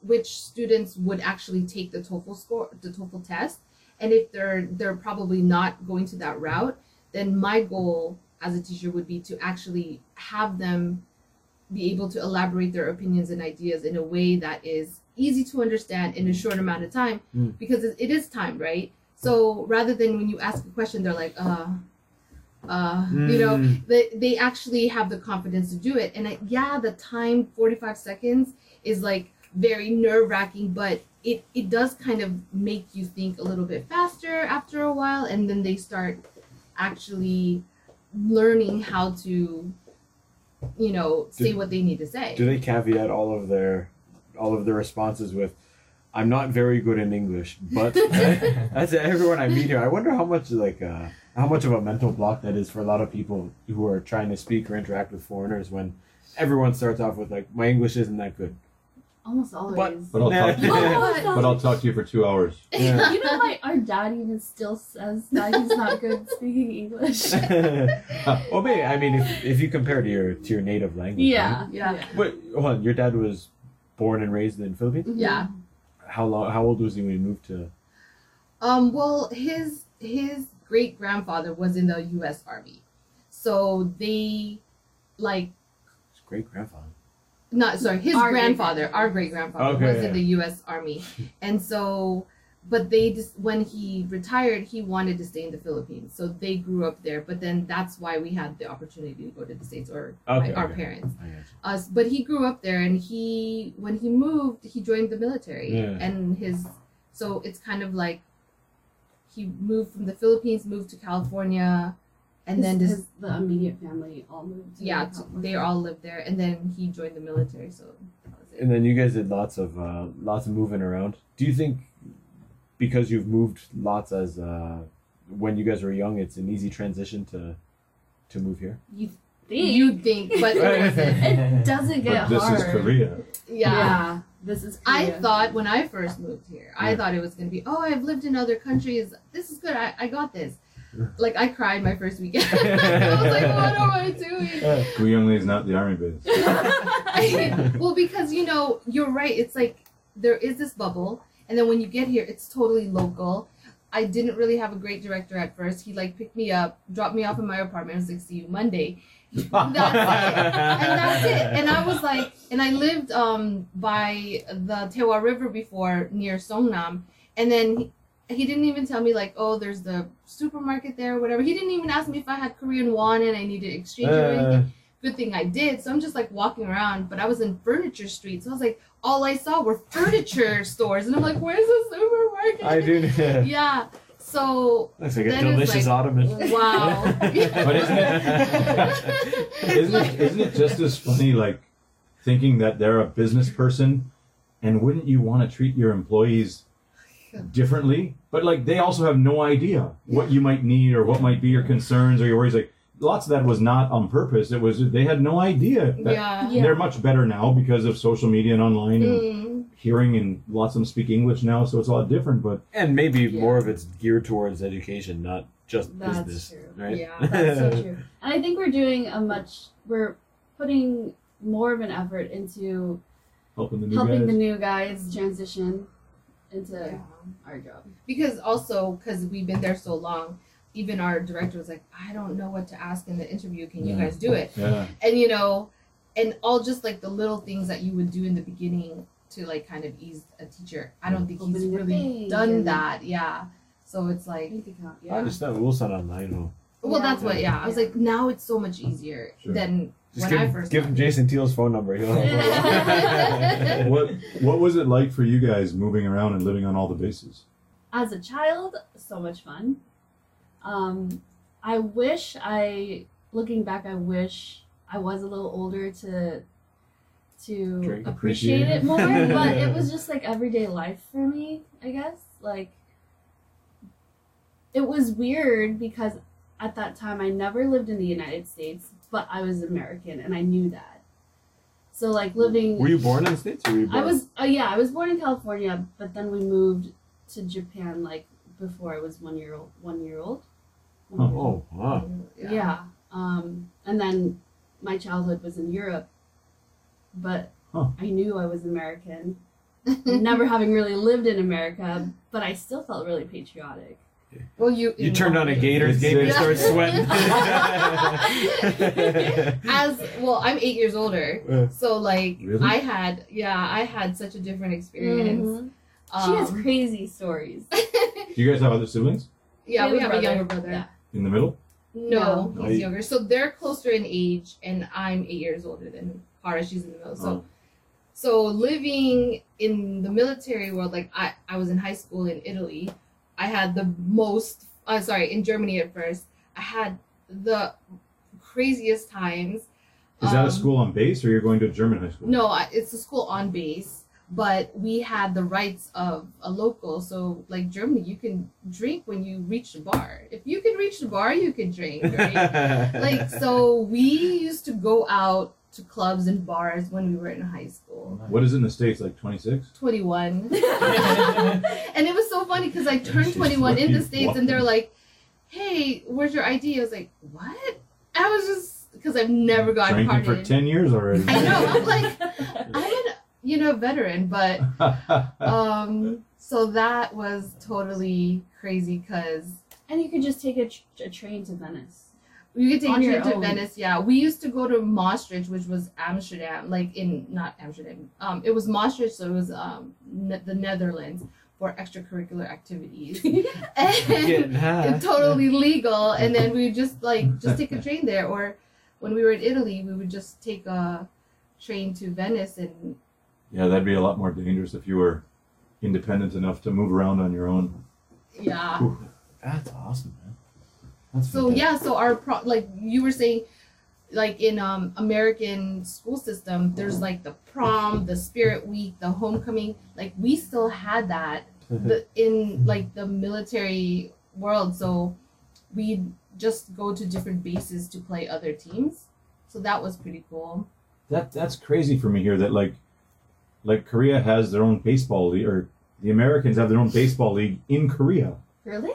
which students would actually take the TOEFL score, the TOEFL test, and if they're they're probably not going to that route, then my goal as a teacher would be to actually have them be able to elaborate their opinions and ideas in a way that is easy to understand in a short amount of time mm. because it is time, right? So rather than when you ask a question, they're like, uh, uh, mm. you know, they, they actually have the confidence to do it. And I, yeah, the time, forty-five seconds is like very nerve wracking, but it, it does kind of make you think a little bit faster after a while. And then they start actually learning how to, you know, say do, what they need to say. Do they caveat all of their... all of the responses with, I'm not very good in English, but I, that's everyone I meet here. I wonder how much like uh, how much of a mental block that is for a lot of people who are trying to speak or interact with foreigners when everyone starts off with like, my English isn't that good. Almost always. But, but, I'll, talk to you, but I'll talk to you for two hours. Yeah. You know, my, our dad even still says that he's not good speaking English. uh, well, maybe, I mean, if, if you compare to your to your native language. Yeah, right? yeah. But hold on, your dad was born and raised in the Philippines? Yeah. How long? How old was he when he moved to? Um. Well, his his great grandfather was in the U S Army, so they, like. His great grandfather. Not sorry. His our grandfather, our great grandfather, okay, was yeah. in the U S Army, and so, but they just when he retired, he wanted to stay in the Philippines, so they grew up there. But then that's why we had the opportunity to go to the States, or okay, my, okay. our parents. Us, uh, but he grew up there, and he when he moved, he joined the military, yeah. and his so it's kind of like he moved from the Philippines, moved to California, and his, then just his, the immediate family all moved. To yeah, California. They all lived there, and then he joined the military. So. That was it. And then you guys did lots of uh, lots of moving around. Do you think? Because you've moved lots as uh, when you guys were young, it's an easy transition to to move here? You think. You think, but it, it doesn't get but hard. This is Korea. Yeah. yeah. This is Korea. I thought when I first moved here, I yeah. thought it was going to be, oh, I've lived in other countries. This is good. I, I got this. Like, I cried my first weekend. I was like, what am I doing? Korea is not the army base. I, well, because, you know, you're right. It's like there is this bubble. And then when you get here, it's totally local. I didn't really have a great director at first. He, like, picked me up, dropped me off in my apartment. I was like, see you Monday. That's it. And that's it. And I was like, and I lived um, by the Tewa River before near Songnam. And then he, he didn't even tell me, like, oh, there's the supermarket there or whatever. He didn't even ask me if I had Korean won and I needed exchange uh, or anything. Good thing I did. So I'm just, like, walking around. But I was in furniture street. So I was like, all I saw were furniture stores. And I'm like, where's the supermarket? I do. Yeah. yeah. So that's like a delicious, like, Ottoman. Wow. But isn't it, isn't, like, it, isn't it just as funny, like, thinking that they're a business person, and wouldn't you want to treat your employees differently? But, like, they also have no idea what you might need or what might be your concerns or your worries. Like, lots of that was not on purpose. It was, they had no idea. That yeah. Yeah. They're much better now because of social media and online mm. and hearing, and lots of them speak English now, so it's a lot different. But and maybe yeah. more of it's geared towards education, not just that's business. True. Right? Yeah, that's so true. And I think we're doing a much, we're putting more of an effort into helping the new, helping guys. The new guys transition into yeah. our job. Because also, because we've been there so long, even our director was like, I don't know what to ask in the interview. Can yeah. you guys do it? Yeah. And, you know, and all just like the little things that you would do in the beginning to, like, kind of ease a teacher. I don't think he's really done that. Yeah. So it's like, yeah. I understand. Ulsan online. Well, that's what, yeah. I was like, now it's so much easier sure. than just when give, I first give him Jason Teal's phone number. what, what was it like for you guys moving around and living on all the bases? As a child, so much fun. Um, I wish I, looking back, I wish I was a little older to, to Drink, appreciate, appreciate it more, but it was just like everyday life for me, I guess. Like, it was weird because at that time I never lived in the United States, but I was American and I knew that. So, like, living... Were you born in the States or were you born? I was, uh, yeah, I was born in California, but then we moved to Japan, like, before I was one year old, one year old. Oh, oh, wow. Yeah. yeah. Um, and then my childhood was in Europe, but huh. I knew I was American, never having really lived in America, but I still felt really patriotic. Well, you you turned on a Gators game and started sweating. As well, I'm eight years older, so, like, really? I had, yeah, I had such a different experience. Mm-hmm. Um, she has crazy stories. Do you guys have other siblings? Yeah, we, we have brother. a younger brother. Yeah. In the middle? No, no, he's younger. So they're closer in age, and I'm eight years older than Lara. She's in the middle. So, oh. so living in the military world, like, I, I was in high school in Italy. I had the most, uh, sorry, in Germany at first. I had the craziest times. Is um, that a school on base, or you're going to a German high school? No, it's a school on base. But we had the rights of a local, so, like, Germany, you can drink when you reach the bar. If you can reach the bar, you can drink, right? Like, so we used to go out to clubs and bars when we were in high school. What is it in the States, like twenty-six? twenty-one. And it was so funny because I turned twenty-one in the States, walking. And they're like, hey, where's your I D? I was like, what? I was just, because I've never gotten partying. Drinking for ten years already. I know, I'm like, I had you know, veteran, but, um, so that was totally crazy, because... And you could just take a, tr- a train to Venice. You could take a train to Venice, yeah. We used to go to Maastricht, which was Amsterdam, like, in, not Amsterdam, um, it was Maastricht, so it was, um, ne- the Netherlands, for extracurricular activities. And totally legal, and then we would just, like, just take a train there, or when we were in Italy, we would just take a train to Venice, and... Yeah, that'd be a lot more dangerous if you were independent enough to move around on your own. Yeah. Ooh, that's awesome, man. That's so fantastic. Yeah, so our pro- like you were saying, like, in um American school system, there's like the prom, the spirit week, the homecoming. Like, we still had that the, in like the military world. So we'd just go to different bases to play other teams. So that was pretty cool. That that's crazy for me here that like like Korea has their own baseball league, or the Americans have their own baseball league in Korea. Really?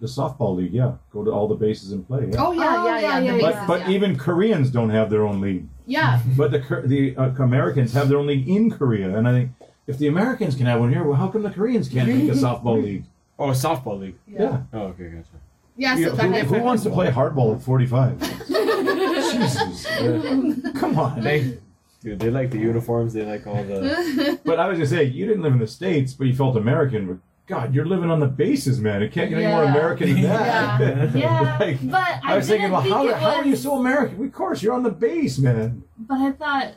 The softball league, yeah. Go to all the bases and play. Yeah. Oh, yeah, oh, yeah, yeah, yeah, yeah, yeah. But, yeah, but yeah. even Koreans don't have their own league. Yeah. But the the uh, Americans have their own league in Korea. And I think, if the Americans can have one here, well, how come the Koreans can't make a softball league? Oh, a softball league? Yeah. yeah. Oh, okay, gotcha. Yeah, so you know, who, who wants to play hardball at forty-five? Jesus. Uh, come on. They, dude, they like the uniforms. They like all the... But I was going to say, you didn't live in the States, but you felt American, but... God, you're living on the bases, man. It can't get yeah. any more American than that. Yeah, yeah. Like, but I, I was thinking, well, think how, was... how are you so American? Of course, you're on the base, man. But I thought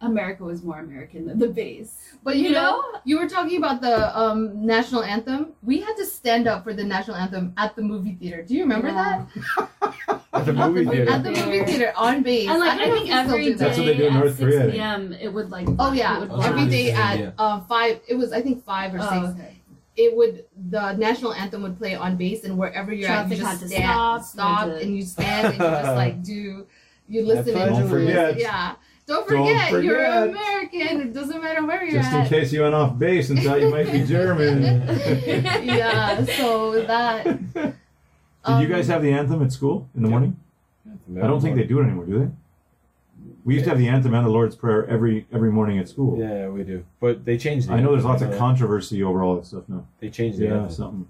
America was more American than the base. But you, you know, know, you were talking about the um, national anthem. We had to stand up for the national anthem at the movie theater. Do you remember yeah. that? At the movie theater. At the movie theater on base. And like, I, I think every day. That's what they do in North Korea. six p.m. It would like. Oh yeah, would oh, every day at yeah. uh, five. It was I think five or oh, six. Okay. It would, the national anthem would play on base, and wherever you're Traffic at, you just stand, stop, stop and you stand, and you just like do, you listen and don't forget. Yeah. Don't forget, don't forget, you're American. It doesn't matter where you're just at. Just in case you went off base and thought you might be German. Yeah, so that. Did um, you guys have the anthem at school in the yeah. morning? I don't think they do it anymore, do they? We used to have the anthem and the Lord's Prayer every every morning at school. Yeah, we do. But they changed it. I know there's lots of controversy over all that stuff now. They changed it. Yeah, anthem. something.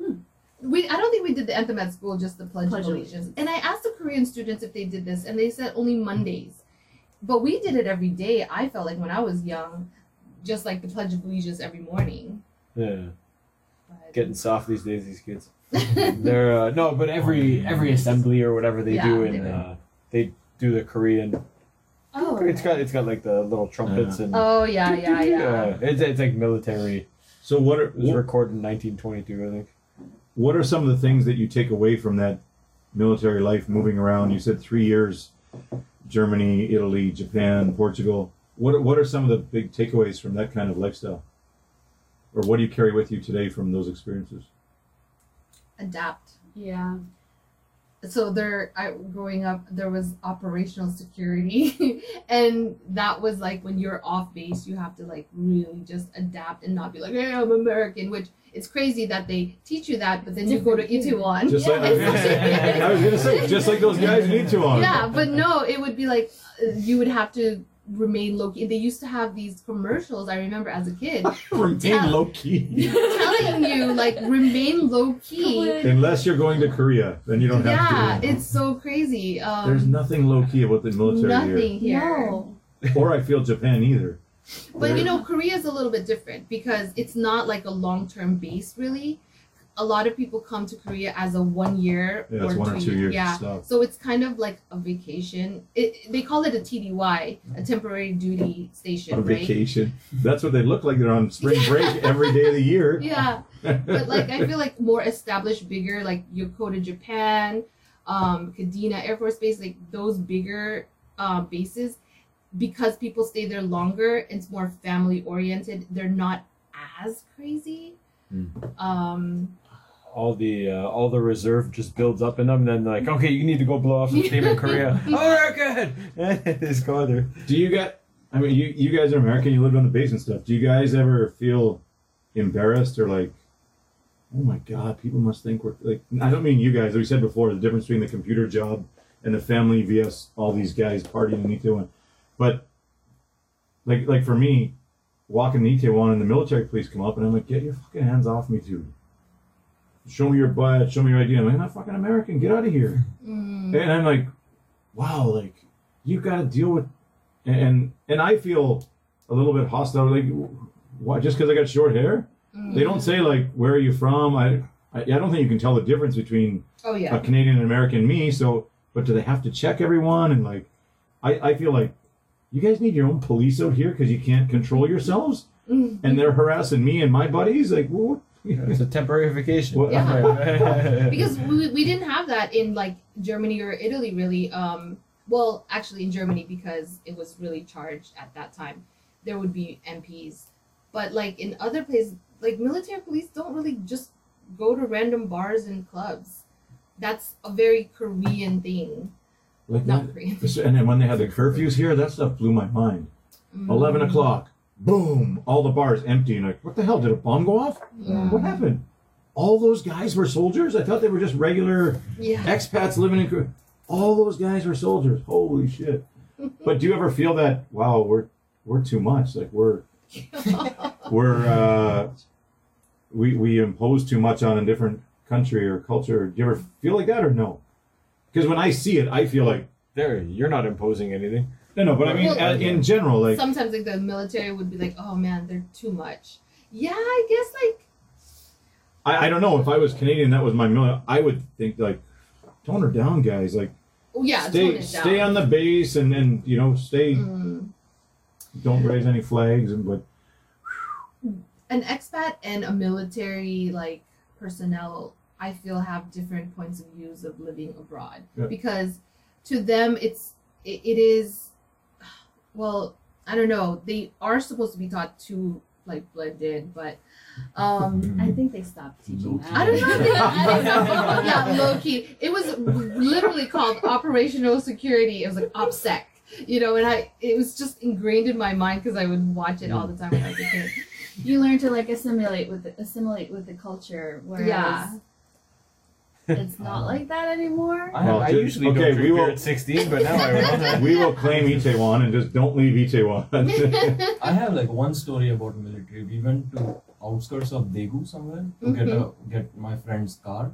Hmm. We I don't think we did the anthem at school, just the Pledge of Allegiance. And I asked the Korean students if they did this, and they said only Mondays. But we did it every day, I felt like, when I was young, just like the Pledge of Allegiance every morning. Yeah. But... Getting soft these days, these kids. They're uh, no, but every every assembly or whatever they yeah, do, and they, uh, they do the Korean... Oh, it's got it's got like the little trumpets yeah. and oh yeah yeah yeah. Uh, it's it's like military. So what are, it was recorded in nineteen twenty-two, I think. What are some of the things that you take away from that military life? Moving around, you said three years, Germany, Italy, Japan, Portugal. What what are some of the big takeaways from that kind of lifestyle? Or what do you carry with you today from those experiences? Adapt. Yeah. So there, I growing up, there was operational security, and that was like when you're off base, you have to like really just adapt and not be like, hey, I'm American, which it's crazy that they teach you that, but then you go to Itaewon. Just yeah. like yeah. I was gonna say, just like those guys in Itaewon. Yeah, but no, it would be like you would have to remain low key. They used to have these commercials, I remember as a kid. Remain tell, low key. Telling you, like, remain low key. Unless you're going to Korea, then you don't yeah, have to. Yeah, it's so crazy. Um, There's nothing low key about the military nothing here. Nothing here. No. Or I feel Japan either. But They're... you know, Korea's a little bit different because it's not like a long-term base, really. A lot of people come to Korea as a one year yeah, or, one two, or two years yeah stop. So it's kind of like a vacation. It, they call it a T D Y, a temporary duty station, a right? vacation. That's what they look like. They're on spring break every day of the year. Yeah. But like I feel like more established, bigger, like Yokota, Japan, um Kadena Air Force Base, like those bigger uh, bases, because people stay there longer, it's more family oriented, they're not as crazy. mm. um all the uh, all the reserve just builds up in them, and then like, okay, you need to go blow off some steam in Korea. Oh, good. Just go there. Do you get? I mean, you you guys are American. You lived on the base and stuff. Do you guys ever feel embarrassed or like, oh my God, people must think we're like? I don't mean you guys. Like we said before, the difference between the computer job and the family versus all these guys partying in Itaewon. But like like for me, walking in Itaewon and the military police come up, and I'm like, get your fucking hands off me, dude. Show me your butt, show me your I D. I'm like, I'm not fucking American, get out of here. Mm. And I'm like, wow, like, you've got to deal with, and and I feel a little bit hostile, like, why, just because I got short hair? Mm. They don't say, like, where are you from? I I, I don't think you can tell the difference between oh, yeah. a Canadian and American me, so, but do they have to check everyone? And, like, I, I feel like, you guys need your own police out here because you can't control yourselves? Mm-hmm. And they're harassing me and my buddies? Like, what? Yeah, it's a temporary vacation. Well, yeah. Because we we didn't have that in like Germany or Italy, really. Um, well, actually in Germany, because it was really charged at that time, there would be M Ps. But like in other places, like military police don't really just go to random bars and clubs. that's a very Korean thing. Like Not that, Korean. And then when they had the curfews here, that stuff blew my mind. Mm. eleven o'clock, boom, all the bars empty. And like, what the hell, did a bomb go off? Yeah. What happened? All those guys were soldiers? I thought they were just regular yeah. expats living in Korea. All those guys were soldiers. Holy shit. But do you ever feel that, wow, we're we're too much. Like we're we're uh, we we impose too much on a different country or culture. Do you ever feel like that or no? Because when I see it, I feel like there you're not imposing anything. No, no, but I mean, well, at, in general, like sometimes like the military would be like, oh man, they're too much. Yeah, I guess like I, I don't know. If I was Canadian, that was my military. I would think like, tone her down, guys. Like. Yeah, stay, stay on the base and then, you know, stay, mm. don't raise any flags. And but whew. An expat and a military like personnel, I feel, have different points of views of living abroad yeah. because to them it's, it, it is, well, I don't know. They are supposed to be taught to like blend in, but um I think they stopped teaching that. I don't know if they, I don't know. Yeah, low key. It was literally called operational security. It was like OPSEC, you know, and I it was just ingrained in my mind because I would watch it all the time when I was a kid. You learn to like assimilate with the, assimilate with the culture, whereas yeah. it's not like that anymore. I, well, I just, usually okay, don't drink beer at sixteen, but now I remember. We will claim Itaewon and just don't leave Itaewon. I have like one story about military. We went to outskirts of Daegu somewhere to mm-hmm. get a, get my friend's car,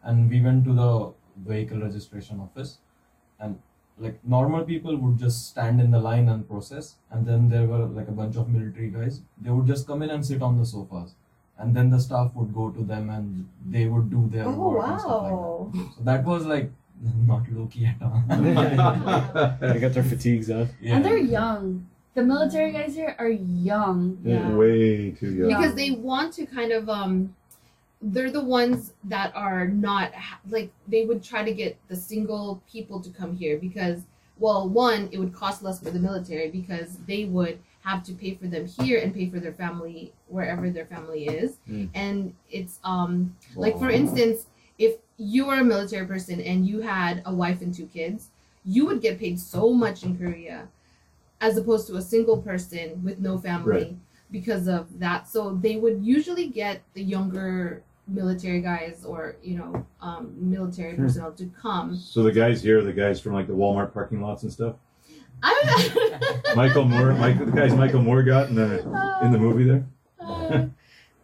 and we went to the vehicle registration office, and like normal people would just stand in the line and process, and then there were like a bunch of military guys. They would just come in and sit on the sofas. And then the staff would go to them and they would do their oh, work wow. and stuff like that. So that was like not low-key at all. They got their fatigues out. Yeah. And they're young. The military guys here are young. They're yeah. way too young. Because they want to kind of, um, they're the ones that are not, like they would try to get the single people to come here because, well, one, it would cost less for the military because they would have to pay for them here and pay for their family wherever their family is. Mm. And it's um wow. like, for instance, if you were a military person and you had a wife and two kids, you would get paid so much in Korea as opposed to a single person with no family right. because of that. So they would usually get the younger military guys or, you know, um, military sure. personnel to come. So the guys here are the guys from like the Walmart parking lots and stuff? Michael Moore, Michael, the guys Michael Moore got in the uh, in the movie there. Uh,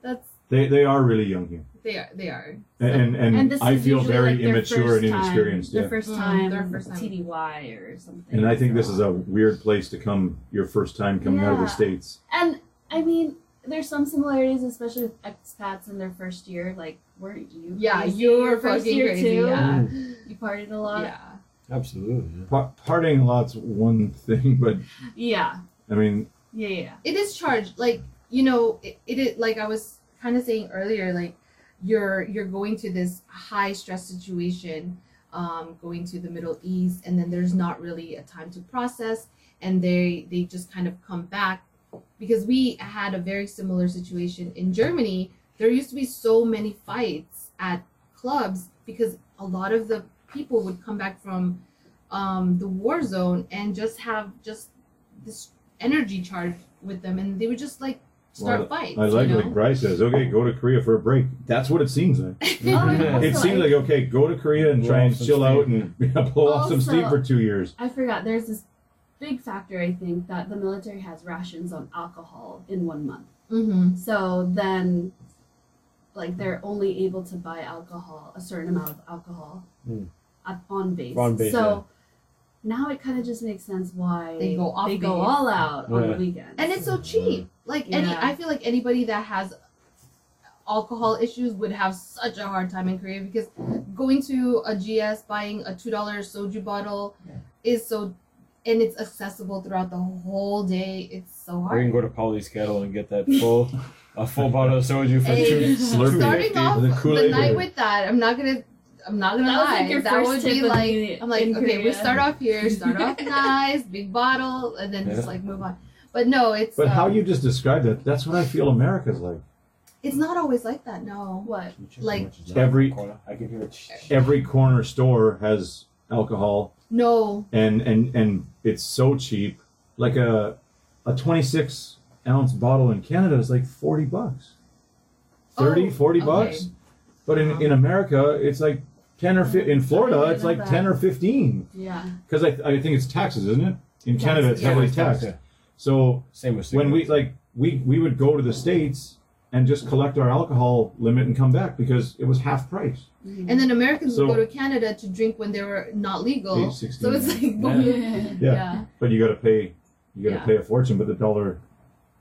that's they they are really young here. They are they are. So, and and, and I feel very like immature and inexperienced. Their yeah. first time, their first time T D Y or something. And I think this is a weird place to come. Your first time coming yeah. out of the States. And I mean, there's some similarities, especially with expats in their first year. Like, weren't you? Yeah, you were first year crazy, too. Yeah. You partied a lot. Yeah. Absolutely. Yeah. Pa- partying a lot's one thing, but yeah, I mean, yeah, yeah, it is charged. Like, you know, it, it is like I was kind of saying earlier. Like, you're you're going to this high stress situation, um, going to the Middle East, and then there's not really a time to process, and they they just kind of come back because we had a very similar situation in Germany. There used to be so many fights at clubs because a lot of the people would come back from um, the war zone and just have just this energy charge with them, and they would just like start well, fights. I like you know? Like Bryce says, okay, go to Korea for a break. That's what it seems like. Mm-hmm. It seems like, okay, go to Korea and blow try and chill steam. Out and you know, blow also, off some steam for two years. I forgot, there's this big factor, I think, that the military has rations on alcohol in one month. Mm-hmm. So then, like, they're only able to buy alcohol, a certain amount of alcohol. Mm. On base. On base, so yeah. now it kind of just makes sense why they go off. They go all out yeah. on the weekends, and it's so cheap. Like yeah. any, I feel like anybody that has alcohol issues would have such a hard time in Korea because going to a G S buying a two dollar soju bottle yeah. is so, and it's accessible throughout the whole day. It's so hard. We can go to Polly's Kettle and get that full. a full bottle of soju for two. Slurpee. Starting off the, the night with that, I'm not gonna. I'm not gonna that lie. Like that would be like the, I'm like, okay, Korea. We start off here, start off nice, big bottle, and then yeah. just like move on. But no, it's. But um, how you just described it, that's what I feel America's like. It's not always like that, no. What? Like every I give you a every corner store has alcohol. No. And and and it's so cheap. Like a a twenty-six ounce bottle in Canada is like forty bucks. thirty, oh, forty okay. bucks. But in, wow. in America, it's like ten or fifteen. In Florida, it's like that. ten or fifteen. Yeah. Because I I think it's taxes, isn't it? In taxes. Canada, it's yeah, heavily taxed. Yeah. So same with when we like we we would go to the States and just collect our alcohol limit and come back because it was half price. Mm-hmm. And then Americans so, would go to Canada to drink when they were not legal. sixteen, so it's like yeah. Yeah. Yeah. yeah. But you got to pay, you got to yeah. pay a fortune. But the dollar,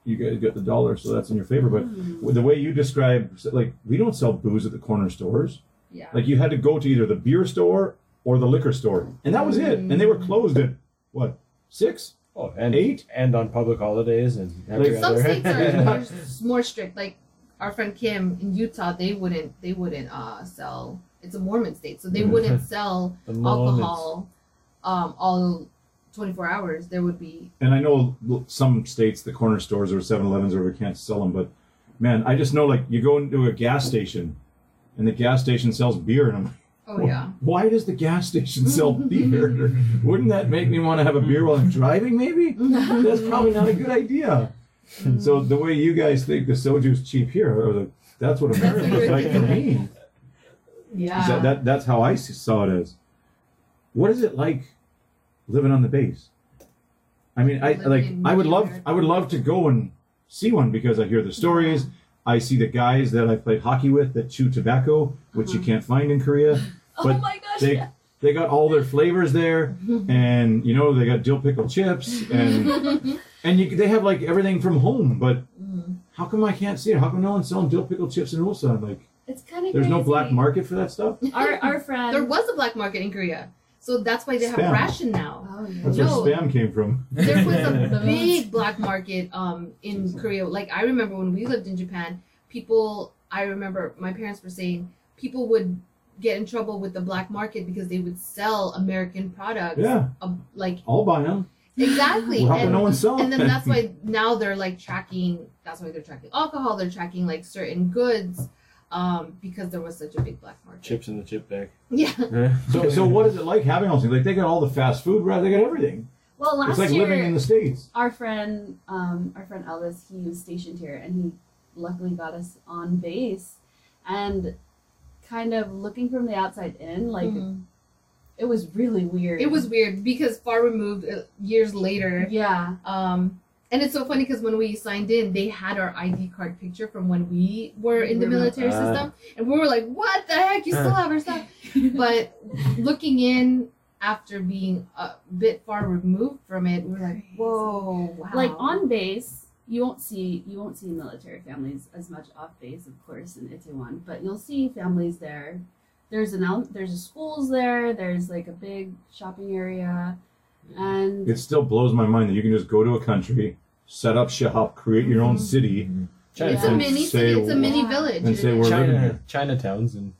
you got to get the dollar, so that's in your favor. But mm-hmm. the way you describe, like we don't sell booze at the corner stores. Yeah. Like you had to go to either the beer store or the liquor store, and that was mm-hmm. it. And they were closed at what six. Oh, and eight, and on public holidays, and every like, some other. States are more, more strict. Like our friend Kim in Utah, they wouldn't, they wouldn't uh, sell. It's a Mormon state, so they wouldn't sell the alcohol um, all twenty-four hours. There would be. And I know some states, the corner stores or seven elevens or we can't sell them. But man, I just know like you go into a gas station, and the gas station sells beer, and I'm like, oh, well, yeah. why does the gas station sell beer? Wouldn't that make me want to have a beer while I'm driving, maybe? That's probably not a good idea. And so the way you guys think the soju is cheap here, I was like, that's what America is like for me. Yeah. That, that, that's how I saw it as. What is it like living on the base? I mean, I like. I would love. I would love to go and see one because I hear the stories. I see the guys that I played hockey with that chew tobacco, which mm-hmm. you can't find in Korea. But oh my gosh, they, yeah. they got all their flavors there, and you know they got dill pickle chips, and and you, they have like everything from home. But mm. how come I can't see it? How come no one's selling dill pickle chips in Ulsan? Like it's kind of there's crazy. No black market for that stuff. Our our friend there was a black market in Korea, so that's why they spam. Have ration now. Oh, yeah. That's no, where spam came from. There was a big black market um in Korea. Like I remember when we lived in Japan, people. I remember my parents were saying people would get in trouble with the black market because they would sell American products. Yeah, uh, like I'll buy them. Exactly. Well, and, no one's selling and then that's why now they're like tracking. That's why they're tracking alcohol. They're tracking like certain goods um, because there was such a big black market. Chips in the chip bag. Yeah. yeah. So so what is it like having all things? Like they got all the fast food, right? They got everything. Well, last it's like year, living in the States. Our friend, um, our friend Elvis, he was stationed here, and he luckily got us on base, and. Kind of looking from the outside in, like mm-hmm. it was really weird. It was weird because far removed uh, years later. Yeah. Um, and it's so funny because when we signed in, they had our I D card picture from when we were in the military uh, system, and we were like, "What the heck? You uh, still have our stuff?" But looking in after being a bit far removed from it, we're like, "Whoa, wow!" Like on base. You won't see you won't see military families as much off base, of course, in Itaewon, but you'll see families there. There's an there's a schools there. There's like a big shopping area, and it still blows my mind that you can just go to a country, set up shop, create your own city. Mm-hmm. China. It's a mini city. It's a mini village. And say we're China, living here. Chinatowns and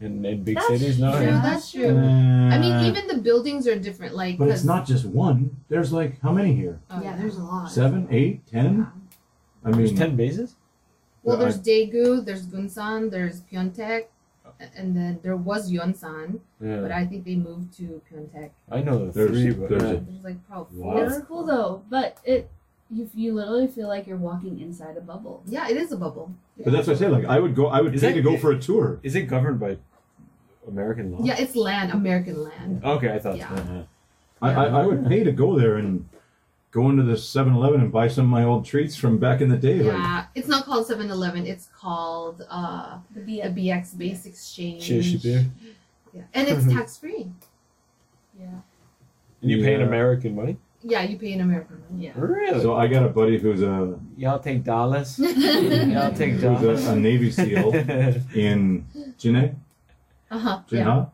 in, in, in big that's cities now. True, that's true. Uh, I mean, even the buildings are different. Like, but it's not just one. There's like how many here? Oh, yeah, there's a lot. Seven, eight, ten. Yeah. I mean, there's ten bases. Well, there's Daegu, there's Gunsan, there's Pyeongtaek, and then there was Yonsan, yeah. but I think they moved to Pyeongtaek. I know the there's three, but there's, yeah. there's like probably wow. four. It's cool though, but it you you literally feel like you're walking inside a bubble. Yeah, it is a bubble. Yeah. But that's what I say. Like I would go, I would is pay that, to go it, for a tour. Is it governed by American law? Yeah, it's land, American land. Yeah. Okay, I thought. Yeah. So. Yeah. I, I I would pay to go there and. Go into the seven eleven and buy some of my old treats from back in the day. Yeah, like. It's not called seven eleven. It's called uh, the, B- the B X Base Exchange. Yeah. And it's tax-free. Yeah. And you yeah. pay in American money? Yeah, you pay in American money. Yeah. Really? So I got a buddy who's a... Y'all take dollars? Y'all take dollars? Who's a, a Navy SEAL in Jinné? Uh-huh. Jinné? Yeah.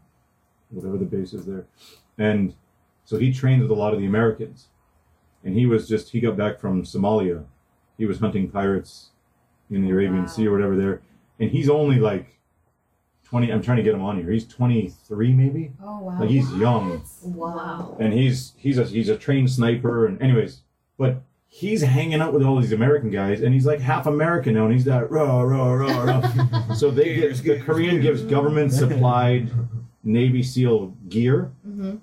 Whatever the base is there. And so he trains with a lot of the Americans. And he was just, he got back from Somalia. He was hunting pirates in the Arabian wow. Sea or whatever there. And he's only like twenty, I'm trying to get him on here. He's twenty-three maybe. Oh, wow. Like he's what? Young. Wow. And he's, he's a, he's a trained sniper and anyways, but he's hanging out with all these American guys, and he's like half American now, and he's that rah, rah, rah, rah. So they get, the Korean gives government-supplied Navy SEAL gear, mm-hmm.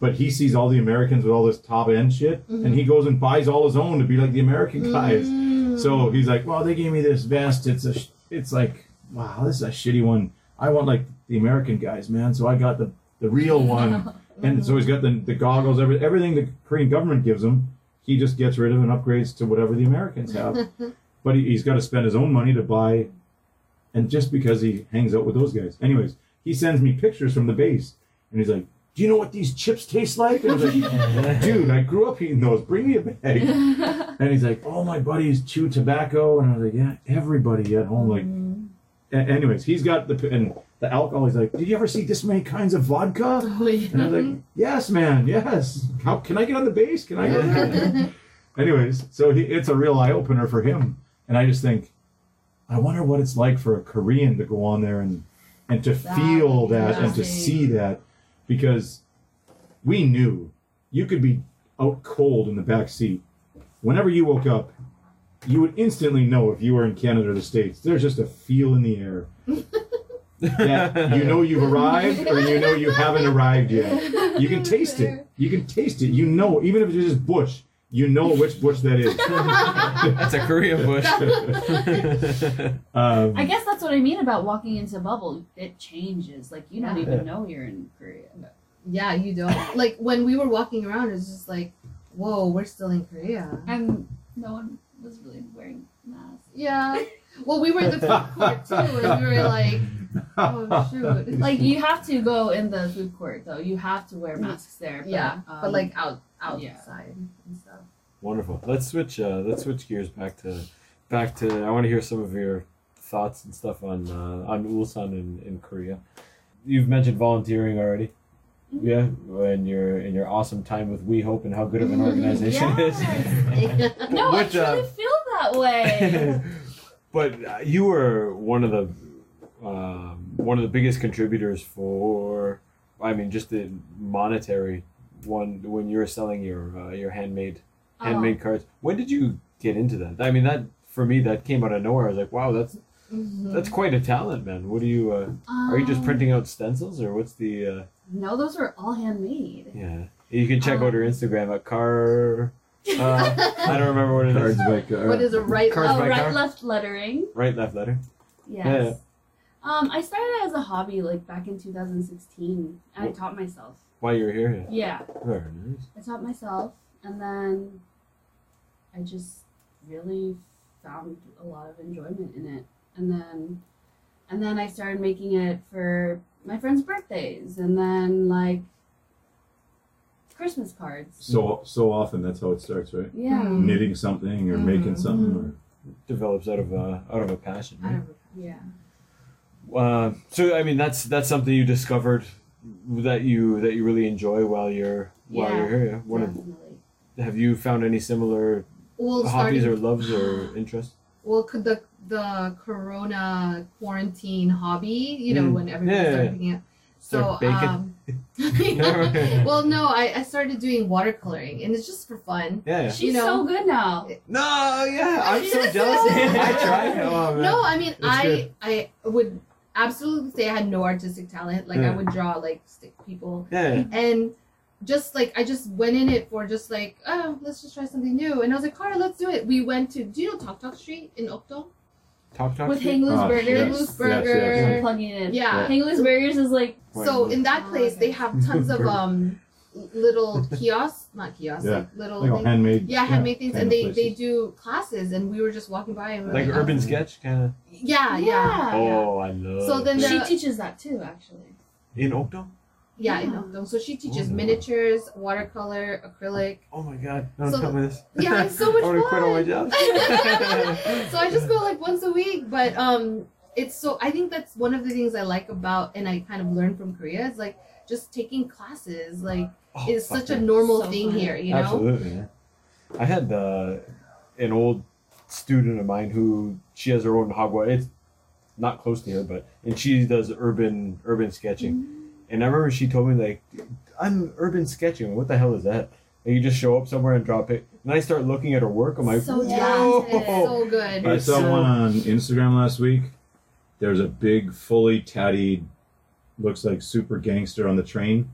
but he sees all the Americans with all this top-end shit, mm-hmm. and he goes and buys all his own to be like the American guys. Mm-hmm. So he's like, well, they gave me this vest. It's a, sh it's like, wow, this is a shitty one. I want, like, the American guys, man, so I got the, the real one. And so he's got the, the goggles, every, everything the Korean government gives him, he just gets rid of and upgrades to whatever the Americans have. But he, he's got to spend his own money to buy, and just because he hangs out with those guys. Anyways, he sends me pictures from the base, and he's like, do you know what these chips taste like? And I was like, dude, I grew up eating those. Bring me a bag. And he's like, all my buddies chew tobacco. And I was like, yeah, everybody at home, like, anyways, he's got the and the alcohol. He's like, did you ever see this many kinds of vodka? Oh, yeah. And I was like, yes, man, yes. How can I get on the base? Can I get on the base? Anyways, so he, it's a real eye opener for him. And I just think, I wonder what it's like for a Korean to go on there and and to that, feel that and to see that, because we knew you could be out cold in the back seat. Whenever you woke up, you would instantly know if you were in Canada or the States. There's just a feel in the air that you know you've arrived or you know you haven't arrived yet. You can taste it. You can taste it. You know, even if it's just bush, you know which bush that is. That's a Korean bush. um, I guess that's what I mean about walking into a bubble. It changes. Like, you don't yeah. even know you're in Korea. Yeah, you don't. Like, when we were walking around, it was just like, whoa, we're still in Korea. And no one was really wearing masks. Yeah. Well, we were in the food court too, and we were like, oh shoot. Like, you have to go in the food court though. You have to wear masks there. But, yeah. Um, but like out outside yeah. and stuff. Wonderful. Let's switch. Uh, let's switch gears back to, back to. I want to hear some of your thoughts and stuff on uh, on Ulsan in, in Korea. You've mentioned volunteering already. Yeah, and your and your awesome time with We Hope and how good of an organization yes. it is. No, which, I didn't uh, feel that way. But you were one of the um, one of the biggest contributors for, I mean, just the monetary one when you were selling your uh, your handmade handmade oh. cards. When did you get into that? I mean, that for me that came out of nowhere. I was like, wow, that's mm-hmm. that's quite a talent, man. What do you? Uh, um, are you just printing out stencils, or what's the? Uh, No, those are all handmade. Yeah. You can check um, out her Instagram at car... Uh, I don't remember what it is. Cards by car. What is a right, oh, right car? Left lettering. Right left letter. Yes. Yeah. Um, I started as a hobby like back in two thousand sixteen. And well, I taught myself. While you were here? Yeah. yeah. Very nice. I taught myself, and then I just really found a lot of enjoyment in it. And then, and then I started making it for my friends' birthdays, and then like Christmas cards. So so often that's how it starts, right? Yeah. Knitting something or mm-hmm. making something, or develops out of a out of a passion, right? Out of, yeah. Uh, so I mean, that's that's something you discovered that you that you really enjoy while you're while yeah, you're here. Yeah. One definitely. Of, have you found any similar well, hobbies starting, or loves or interests? Well, could the the corona quarantine hobby, you know, mm. when everybody's yeah, started yeah. So, um, well, no, I, I started doing watercoloring, and it's just for fun. Yeah, yeah. She's you know, so good now. No, yeah, I'm so jealous. I tried. Oh, man. No, I mean, That's I good. I would absolutely say I had no artistic talent. Like, yeah. I would draw, like, stick people. Yeah. And just, like, I just went in it for just, like, oh, let's just try something new. And I was like, Cara, let's do it. We went to, do you know Tok Tok Street in Okto? Talk, talk, with Hang Loose oh, Burger, yes. Hang Loose Burger, yes, yes, yes. plugging it in. Yeah, yeah. Hang Loose Burgers is like so. In that place, oh, okay. they have tons of um little kiosks, not kiosks, yeah. like little like things. handmade, yeah, handmade yeah, things, and they places. they do classes. And we were just walking by, and we like, like urban oh. sketch kind of. Yeah, yeah, yeah. Oh, I love. So then the, she teaches that too, actually. In Okto. Yeah, yeah, in Okto. So she teaches oh, no. miniatures, watercolor, acrylic. Oh my god, don't so, tell me this. Yeah, it's so much fun. I want to quit all my jobs. So I just go like once a week, but um, it's so, I think that's one of the things I like about, and I kind of learned from Korea, is like just taking classes. Like, oh, it's such it. a normal so thing fun. here, you know? Absolutely, yeah. I had uh, an old student of mine who, she has her own hagwon. It's not close to here, but, and she does urban, urban sketching. Mm-hmm. And I remember she told me, like, I'm urban sketching. What the hell is that? And you just show up somewhere and draw a pic. And I start looking at her work. I'm like, so whoa. So good. I it's saw so... one on Instagram last week. There's a big, fully tatted, looks like super gangster on the train.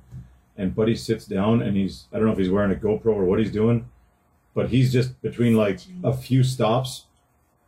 And Buddy sits down and he's, I don't know if he's wearing a GoPro or what he's doing, but he's just between like a few stops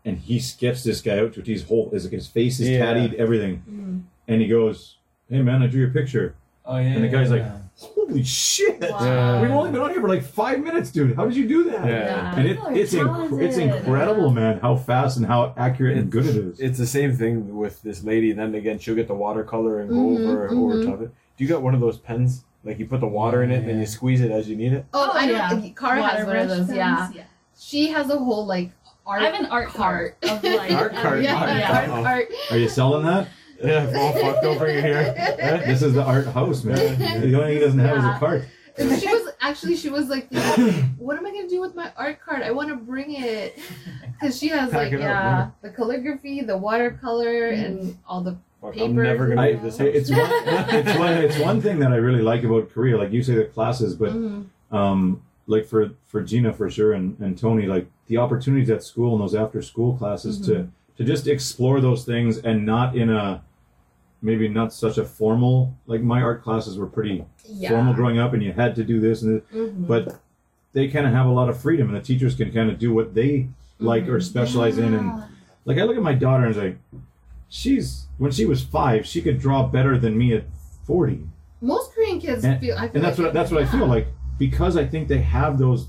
and he sketched this guy out to his whole, his, his face is yeah. tatted, everything. Mm-hmm. And he goes, hey man, I drew your picture. Oh yeah. And the guy's yeah, like, yeah. holy shit. Wow. Yeah. We've only been on here for like five minutes, dude. How did you do that? Yeah. yeah. And it, it's, inc- it's incredible, yeah. man, how fast and how accurate it's, and good it is. It's the same thing with this lady. And then again, she'll get the watercolor and mm-hmm, go over mm-hmm. over top it. Do you got one of those pens? Like you put the water in it, yeah. and you squeeze it as you need it. Oh, oh I yeah. know. Cara water has one of those. Yeah. yeah, she has a whole like art. I have an art cart. Of, like, art cart. Yeah. Art, yeah. Art, art. Are you selling that? Yeah. Well, fuck, don't bring it here. This is the art house, man. The only thing he doesn't have yeah. is a cart. She was actually she was like, what am I gonna do with my art cart? I want to bring it because she has Pack like yeah, up, yeah the calligraphy, the watercolor, mm. and all the. Fuck, I'm never gonna I, this it's, one, it's one it's one thing that I really like about Korea, like you say the classes, but mm-hmm. um like for for Gina for sure and, and Tony, like the opportunities at school and those after school classes mm-hmm. to to just explore those things and not in a maybe not such a formal, like my art classes were pretty yeah. formal growing up and you had to do this and this, mm-hmm. but they kind of have a lot of freedom and the teachers can kind of do what they like mm-hmm. or specialize yeah. in. And like I look at my daughter and it's like, she's, when she was five, she could draw better than me at forty. Most Korean kids and, feel, I feel and that's like what that's what yeah. I feel like, because I think they have those,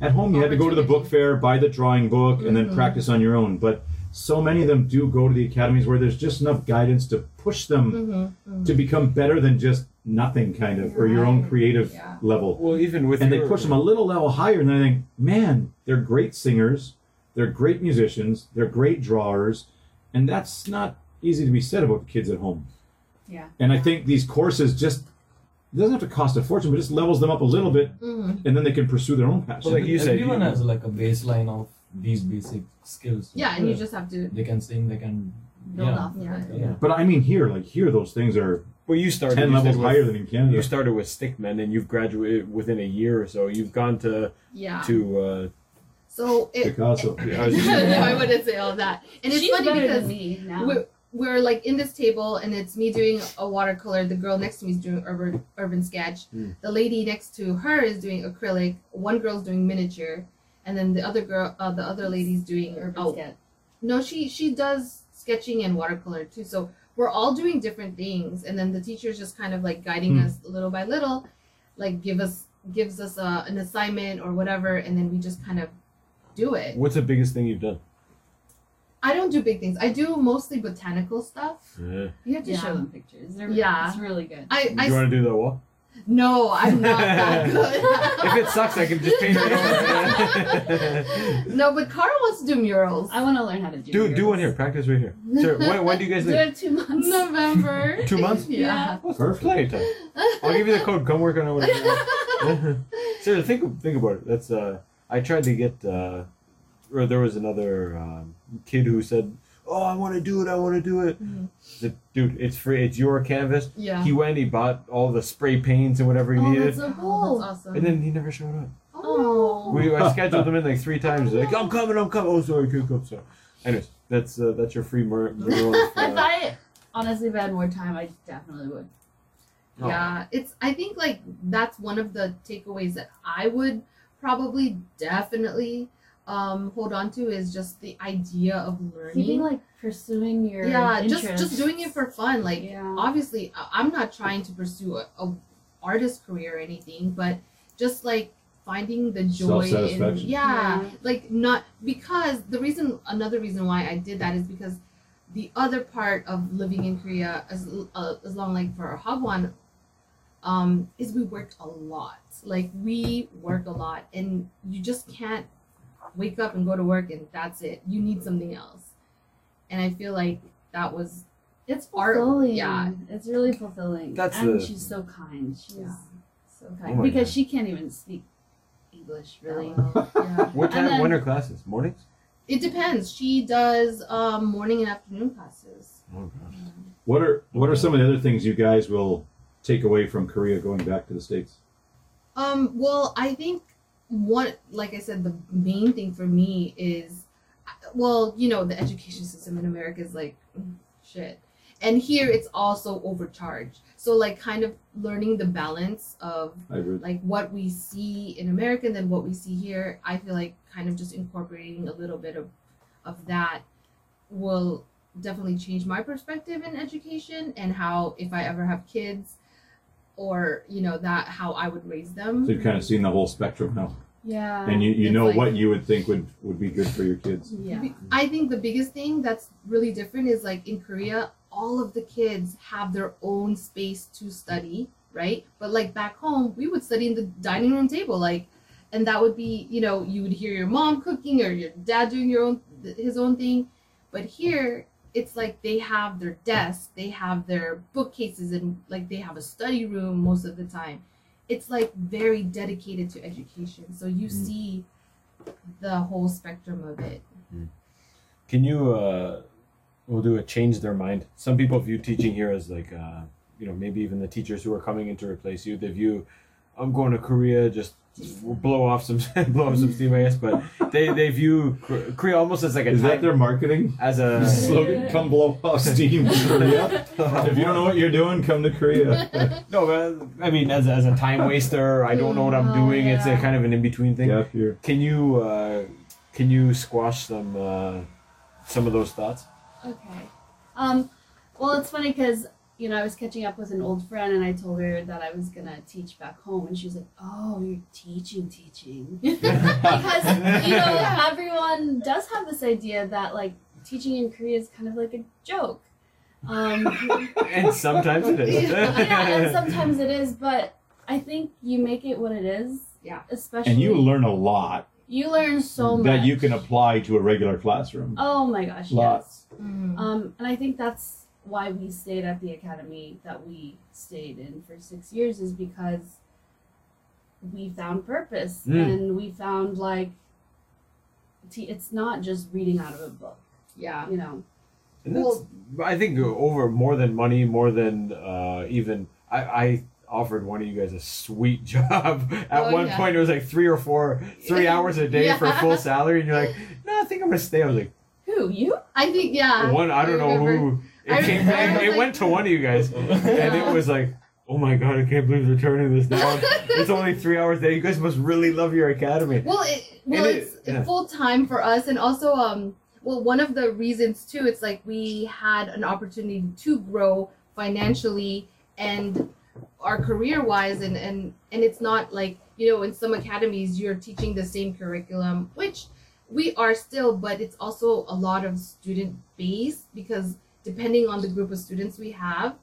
at home you had to go to the book fair, buy the drawing book, mm-hmm. and then practice on your own, but so many of them do go to the academies where there's just enough guidance to push them mm-hmm. Mm-hmm. to become better than just nothing, kind of, or your own creative yeah. level. Well, even with And your, they push them a little level higher, and then I think, man, they're great singers, they're great musicians, they're great drawers, and that's not easy to be said about the kids at home. Yeah. And I think these courses just, it doesn't have to cost a fortune, but just levels them up a little bit, mm-hmm. and then they can pursue their own passion. Well, like you said, everyone has like a baseline of these basic skills. Yeah, and you just have to. They can sing, they can build yeah. off of yeah. it. Yeah. But I mean here, like here, those things are well, you started, ten you levels with, higher than in Canada. You started with stickmen, and you've graduated within a year or so. You've gone to yeah. to. Uh, So it, Picasso. Yeah, I, no, I wouldn't say all that. And it's She's funny because me now. We're, we're like in this table and it's me doing a watercolor. The girl next to me is doing urban urban sketch. Mm. The lady next to her is doing acrylic. One girl's doing miniature, and then the other girl, uh, the other lady's doing urban oh, sketch. No, she she does sketching and watercolor too. So we're all doing different things, and then the teacher's just kind of like guiding mm. us little by little, like give us gives us a, an assignment or whatever, and then we just kind of. Do it. What's the biggest thing you've done? I don't do big things. I do mostly botanical stuff. Yeah. You have to yeah. show them pictures. They're, yeah. It's really good. I, do I, you want to do that wall? No, I'm not that good. If it sucks, I can just paint it over. No, but Cara wants to do murals. I want to learn how to do Do murals. Do one here. Practice right here. Sure. When, when do you guys leave? Like? Two months. November. Two months? Yeah. yeah. Perfect. I'll give you the code. Come work on it. Whatever. Seriously, think, think about it. That's... uh. I tried to get, uh, or there was another um, kid who said, oh, I want to do it, I want to do it. Mm-hmm. The, dude, it's free, it's your canvas. Yeah. He went, he bought all the spray paints and whatever he oh, needed. That's so cool. That's awesome. And then he never showed up. Oh. We, I scheduled him in like three times. Like, I'm coming, I'm coming. Oh, sorry, I can't come. So, anyways, that's, uh, that's your free mural. If I, honestly, if I had more time, I definitely would. Oh. Yeah, it's, I think like that's one of the takeaways that I would probably definitely um hold on to is just the idea of learning. Keeping, like pursuing your yeah interests. just just doing it for fun, like yeah. obviously I'm not trying to pursue a, a artist career or anything, but just like finding the joy in yeah, yeah like not because the reason another reason why I did that is because the other part of living in Korea as uh, as long like for Hagwon um is we worked a lot, like we work a lot and you just can't wake up and go to work and that's it, you need something else. And I feel like that was it's fulfilling art, yeah it's really fulfilling. That's and a, she's so kind she's yeah. so kind oh because God. She can't even speak English really well. Yeah. What time then, when are classes? Mornings? It depends. She does um morning and afternoon classes. Oh gosh. Yeah. what are what are some of the other things you guys will take away from Korea going back to the States? Um, well, I think one, like I said, the main thing for me is, well, you know, the education system in America is like, shit. And here it's also overcharged. So like kind of learning the balance of like what we see in America and then what we see here, I feel like kind of just incorporating a little bit of, of that will definitely change my perspective in education and how, if I ever have kids or, you know, that, how I would raise them. So you've kind of seen the whole spectrum now. Yeah. And you, you know, like, what you would think would, would be good for your kids. Yeah. I think the biggest thing that's really different is like in Korea, all of the kids have their own space to study, right? But like back home, we would study in the dining room table, like, and that would be, you know, you would hear your mom cooking or your dad doing your own, his own thing. But here it's like they have their desk, they have their bookcases, and like they have a study room most of the time. It's like very dedicated to education. So you mm. see the whole spectrum of it. Can you, uh, we'll do a change their mind. Some people view teaching here as like, uh, you know, maybe even the teachers who are coming in to replace you, they view, I'm going to Korea, just blow off some, blow off some steam, I guess. But they, they view Korea almost as like a... Is that their marketing? As a... slogan, come blow off steam, Korea. If you don't know what you're doing, come to Korea. No, but I mean, as, as a time waster, I don't know what I'm doing. Oh, yeah. It's a kind of an in-between thing. Yeah, sure. Can you, uh, can you squash some, uh, some of those thoughts? Okay. Um, well, it's funny because... you know, I was catching up with an old friend and I told her that I was gonna teach back home, and she was like, oh, you're teaching, teaching. Because, you know, everyone does have this idea that like teaching in Korea is kind of like a joke. Um, and sometimes it is. Yeah, and sometimes it is, but I think you make it what it is. Yeah. Especially. And you learn a lot. You learn so much. That you can apply to a regular classroom. Oh my gosh, lots. Yes. Mm. Um, and I think that's why we stayed at the academy that we stayed in for six years is because we found purpose mm. and we found like it's not just reading out of a book. Yeah, you know. And that's, well, I think over more than money, more than uh, even I, I offered one of you guys a sweet job at oh, one yeah. point. It was like three or four, three hours a day yeah. for full salary, and you're like, no, I think I'm gonna stay. I was like, who you? I think yeah. One I don't I know who. It, came, it, like, it went to one of you guys, and it was like, oh my god, I can't believe they're turning this down. It's only three hours a day. You guys must really love your academy. Well, it, well it, it's yeah. full time for us, and also, um, well, one of the reasons too, it's like we had an opportunity to grow financially and our career wise, and and and it's not like, you know, in some academies you're teaching the same curriculum, which we are still, but it's also a lot of student based because. Depending on the group of students we have,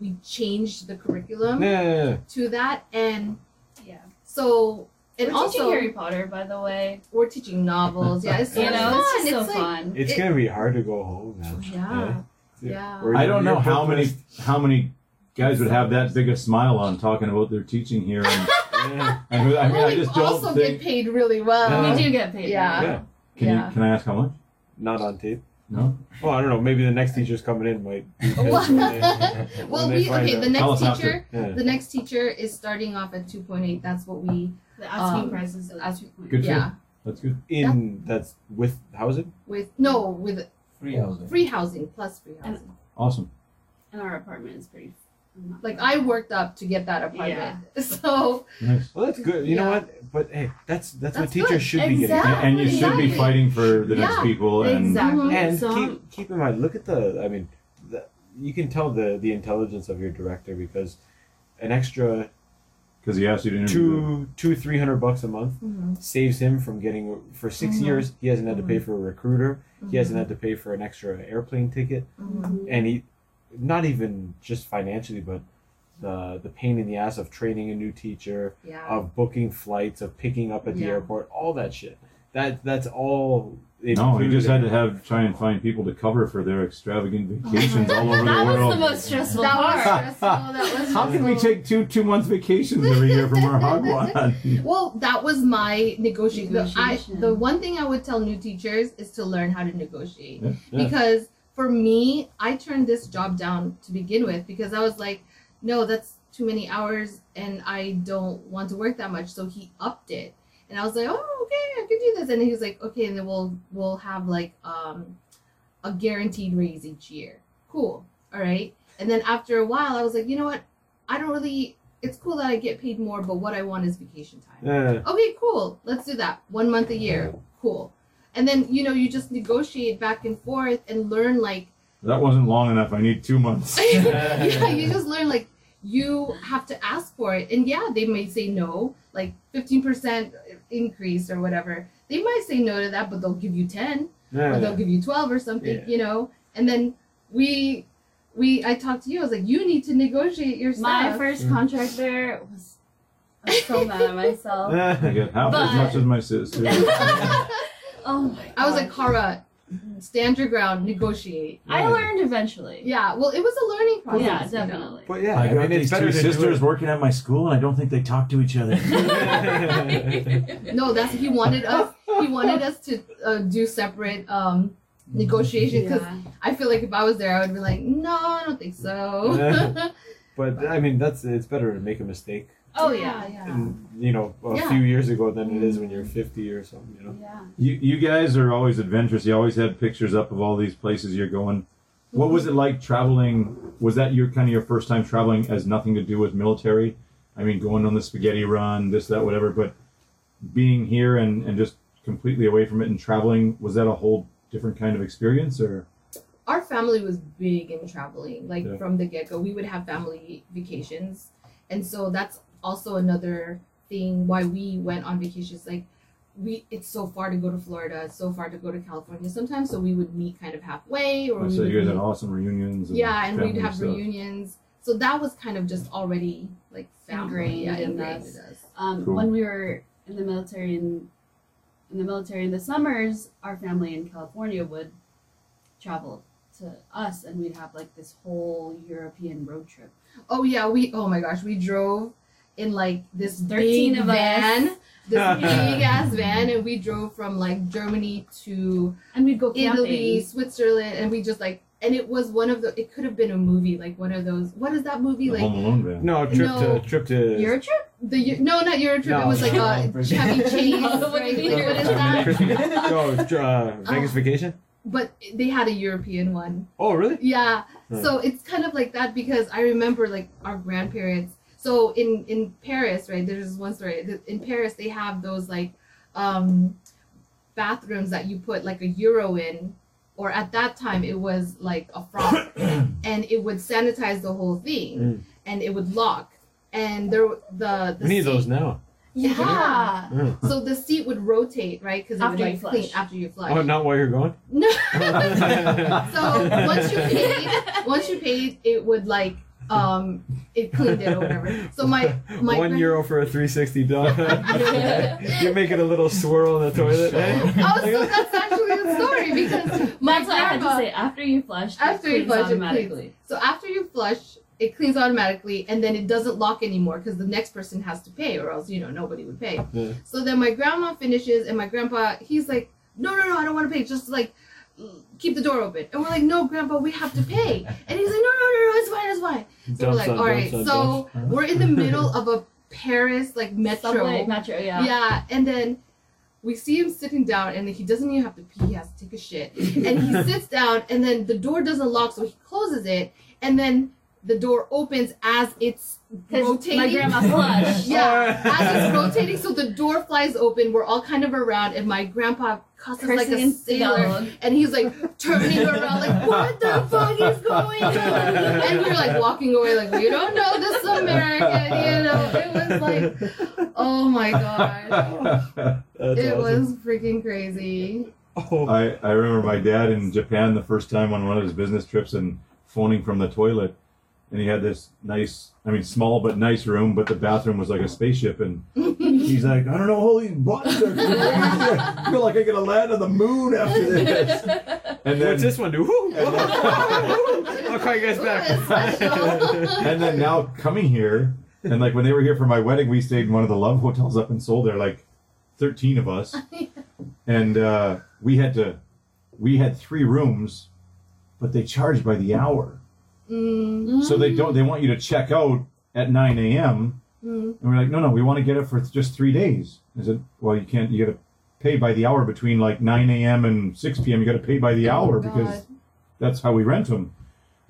we changed the curriculum yeah, yeah, yeah. to that, and yeah. So and we're also teaching Harry Potter, by the way. We're teaching novels. Yeah, it's so you know, fun. It's, so it's, fun. Like, it's it, gonna be hard to go home. Now. Yeah, yeah. yeah. I don't know how many how many guys would have that big a smile on talking about their teaching here. And, yeah. I mean, well, I just don't also think... get paid really well. Yeah. We do get paid. Yeah. yeah. Can yeah. you? Can I ask how much? Not on tape. No? Well, I don't know. Maybe the next teacher's coming in might. Well, we okay. The next teacher, yeah. the next teacher is starting off at two point eight. That's what we the asking um, prices. The asking good. Yeah, that's good. In that's, that's with housing. With no with free housing. Free housing plus free housing. And, awesome. And our apartment is pretty. Like I worked up to get that apartment, yeah. so. Nice. Well, that's good. You yeah. know what? But hey, that's that's, that's what teachers good. should exactly. be getting, and, and you exactly. should be fighting for the yeah. next people. And exactly. and so, keep keep in mind. Look at the. I mean, the, you can tell the the intelligence of your director because an extra. Because he asked you to interview. Two two three hundred bucks a month mm-hmm. saves him from getting for six mm-hmm. years. He hasn't had to pay for a recruiter. Mm-hmm. He hasn't had to pay for an extra airplane ticket, mm-hmm. and he. Not even just financially, but the the pain in the ass of training a new teacher, yeah. of booking flights, of picking up at the yeah. airport, all that shit. That that's all. No, we just had to have try and find people to cover for their extravagant vacations all over the world. That was the most stressful part. How can we take two two months vacations every year from our hagwon? Well, that was my negotiation. negotiation. I, the one thing I would tell new teachers is to learn how to negotiate yeah. Yeah. because. For me, I turned this job down to begin with because I was like, no, that's too many hours and I don't want to work that much. So he upped it. And I was like, oh, okay, I can do this. And he was like, okay, and then we'll we'll have like um a guaranteed raise each year. Cool. All right. And then after a while, I was like, you know what? I don't really. It's cool that I get paid more, but what I want is vacation time. Yeah. Okay, cool. Let's do that. One month a year. Cool. And then, you know, you just negotiate back and forth and learn, like... That wasn't long enough. I need two months. Yeah, you just learn, like, you have to ask for it. And yeah, they may say no, like fifteen percent increase or whatever. They might say no to that, but they'll give you ten yeah, or they'll yeah. give you twelve or something, yeah. you know. And then we... We, I talked to you, I was like, you need to negotiate your stuff. My first contract there was, I was so mad at myself. Yeah, I get half but... as much as my sister. Oh my God. I was like, Kara, stand your ground, negotiate. Yeah. I learned eventually. Yeah, well, it was a learning process. Yeah, definitely. But yeah, I, I got mean, these it's two sisters working at my school, and I don't think they talk to each other. No, that's, he wanted us, he wanted us to uh, do separate, um, negotiation, because yeah. I feel like if I was there, I would be like, no, I don't think so. Yeah. But I mean, that's it's better to make a mistake. Oh yeah, yeah. And, you know, a yeah. few years ago than it is when you're fifty or something. You know. Yeah. You you guys are always adventurous. You always had pictures up of all these places you're going. What was it like traveling? Was that your kind of your first time traveling? Has nothing to do with military. I mean, going on the spaghetti run, this, that, whatever. But being here and and just completely away from it and traveling, was that a whole different kind of experience? Or our family was big in traveling, like yeah. from the get-go we would have family vacations, and so that's also another thing why we went on vacations. Like we it's so far to go to Florida, it's so far to go to California sometimes, so we would meet kind of halfway. Or oh, we so you guys meet. Had awesome reunions and yeah and we'd have stuff. reunions, so that was kind of just already like family yeah, in us. Um cool. When we were in the military and in the military in the summers, our family in California would travel to us, and we'd have like this whole European road trip. Oh yeah, we oh my gosh, we drove in like this thirteen of van, us. this big ass van, and we drove from like Germany to and we'd go camping. Italy, Switzerland, and we just like. And it was one of the. It could have been a movie, like one of those. What is that movie? The like Home Alone band. No, trip no, to trip to. Euro trip? The no, not Euro trip. No, it was no, like no, a Chevy Chase. No, right? What is that? No, uh, Vegas uh, Vacation. But they had a European one. Oh really? Yeah. Hmm. So it's kind of like that, because I remember like our grandparents. So in in Paris, right? There's one story. In Paris, they have those like um, bathrooms that you put like a euro in. Or at that time, it was like a frog, and it would sanitize the whole thing, mm. and it would lock. And there, the, the we seat, need those now. Yeah. yeah. So the seat would rotate, right? Because it after would like flush. Clean after you flush. Oh, not while you're going. No. So once you paid, once you paid, it would like. Um, it cleaned it or whatever. So my, my one grand- euro for a three sixty done. You're making a little swirl in the toilet. Eh? Oh, so that's actually the story, because my grandma, I had to say after you flush, after it you flush automatically. It cleans. So after you flush, it cleans automatically, and then it doesn't lock anymore because the next person has to pay, or else you know nobody would pay. Yeah. So then my grandma finishes, and my grandpa he's like, no, no, no, I don't want to pay. Just like. Keep the door open. And we're like, no, Grandpa, we have to pay. And he's like, no, no, no, no, it's fine, it's fine. So we're like, all right. So we're in the middle of a Paris, like, metro. Subway, metro, yeah. Yeah, and then we see him sitting down, and he doesn't even have to pee. He has to take a shit. And he sits down, and then the door doesn't lock, so he closes it, and then the door opens as it's rotating. My grandma flushed. Yeah, as it's rotating, so the door flies open. We're all kind of around, and my grandpa cusses like a sailor, and he's like turning around, like what the fuck is going on? And we're like walking away, like we don't know this American, you know. It was like, oh my gosh, That's it awesome. was freaking crazy. Oh, I I remember my dad in Japan the first time on one of his business trips and phoning from the toilet. And he had this nice, I mean, small but nice room, but the bathroom was like a spaceship. And he's like, I don't know, all these buttons are crazy. I feel like I'm going to land on the moon after this. And then, what's this one do? Woo! Then, I'll call you guys back. And then now coming here, and like when they were here for my wedding, we stayed in one of the love hotels up in Seoul. There were like thirteen of us. And uh, we had to, we had three rooms, but they charged by the hour. Mm-hmm. So they don't. They want you to check out at nine a.m. Mm-hmm. And we're like, no, no, we want to get it for just three days. I said, well, you can't, you got to pay by the hour between like nine a m and six p m You got to pay by the oh, hour God. because that's how we rent them.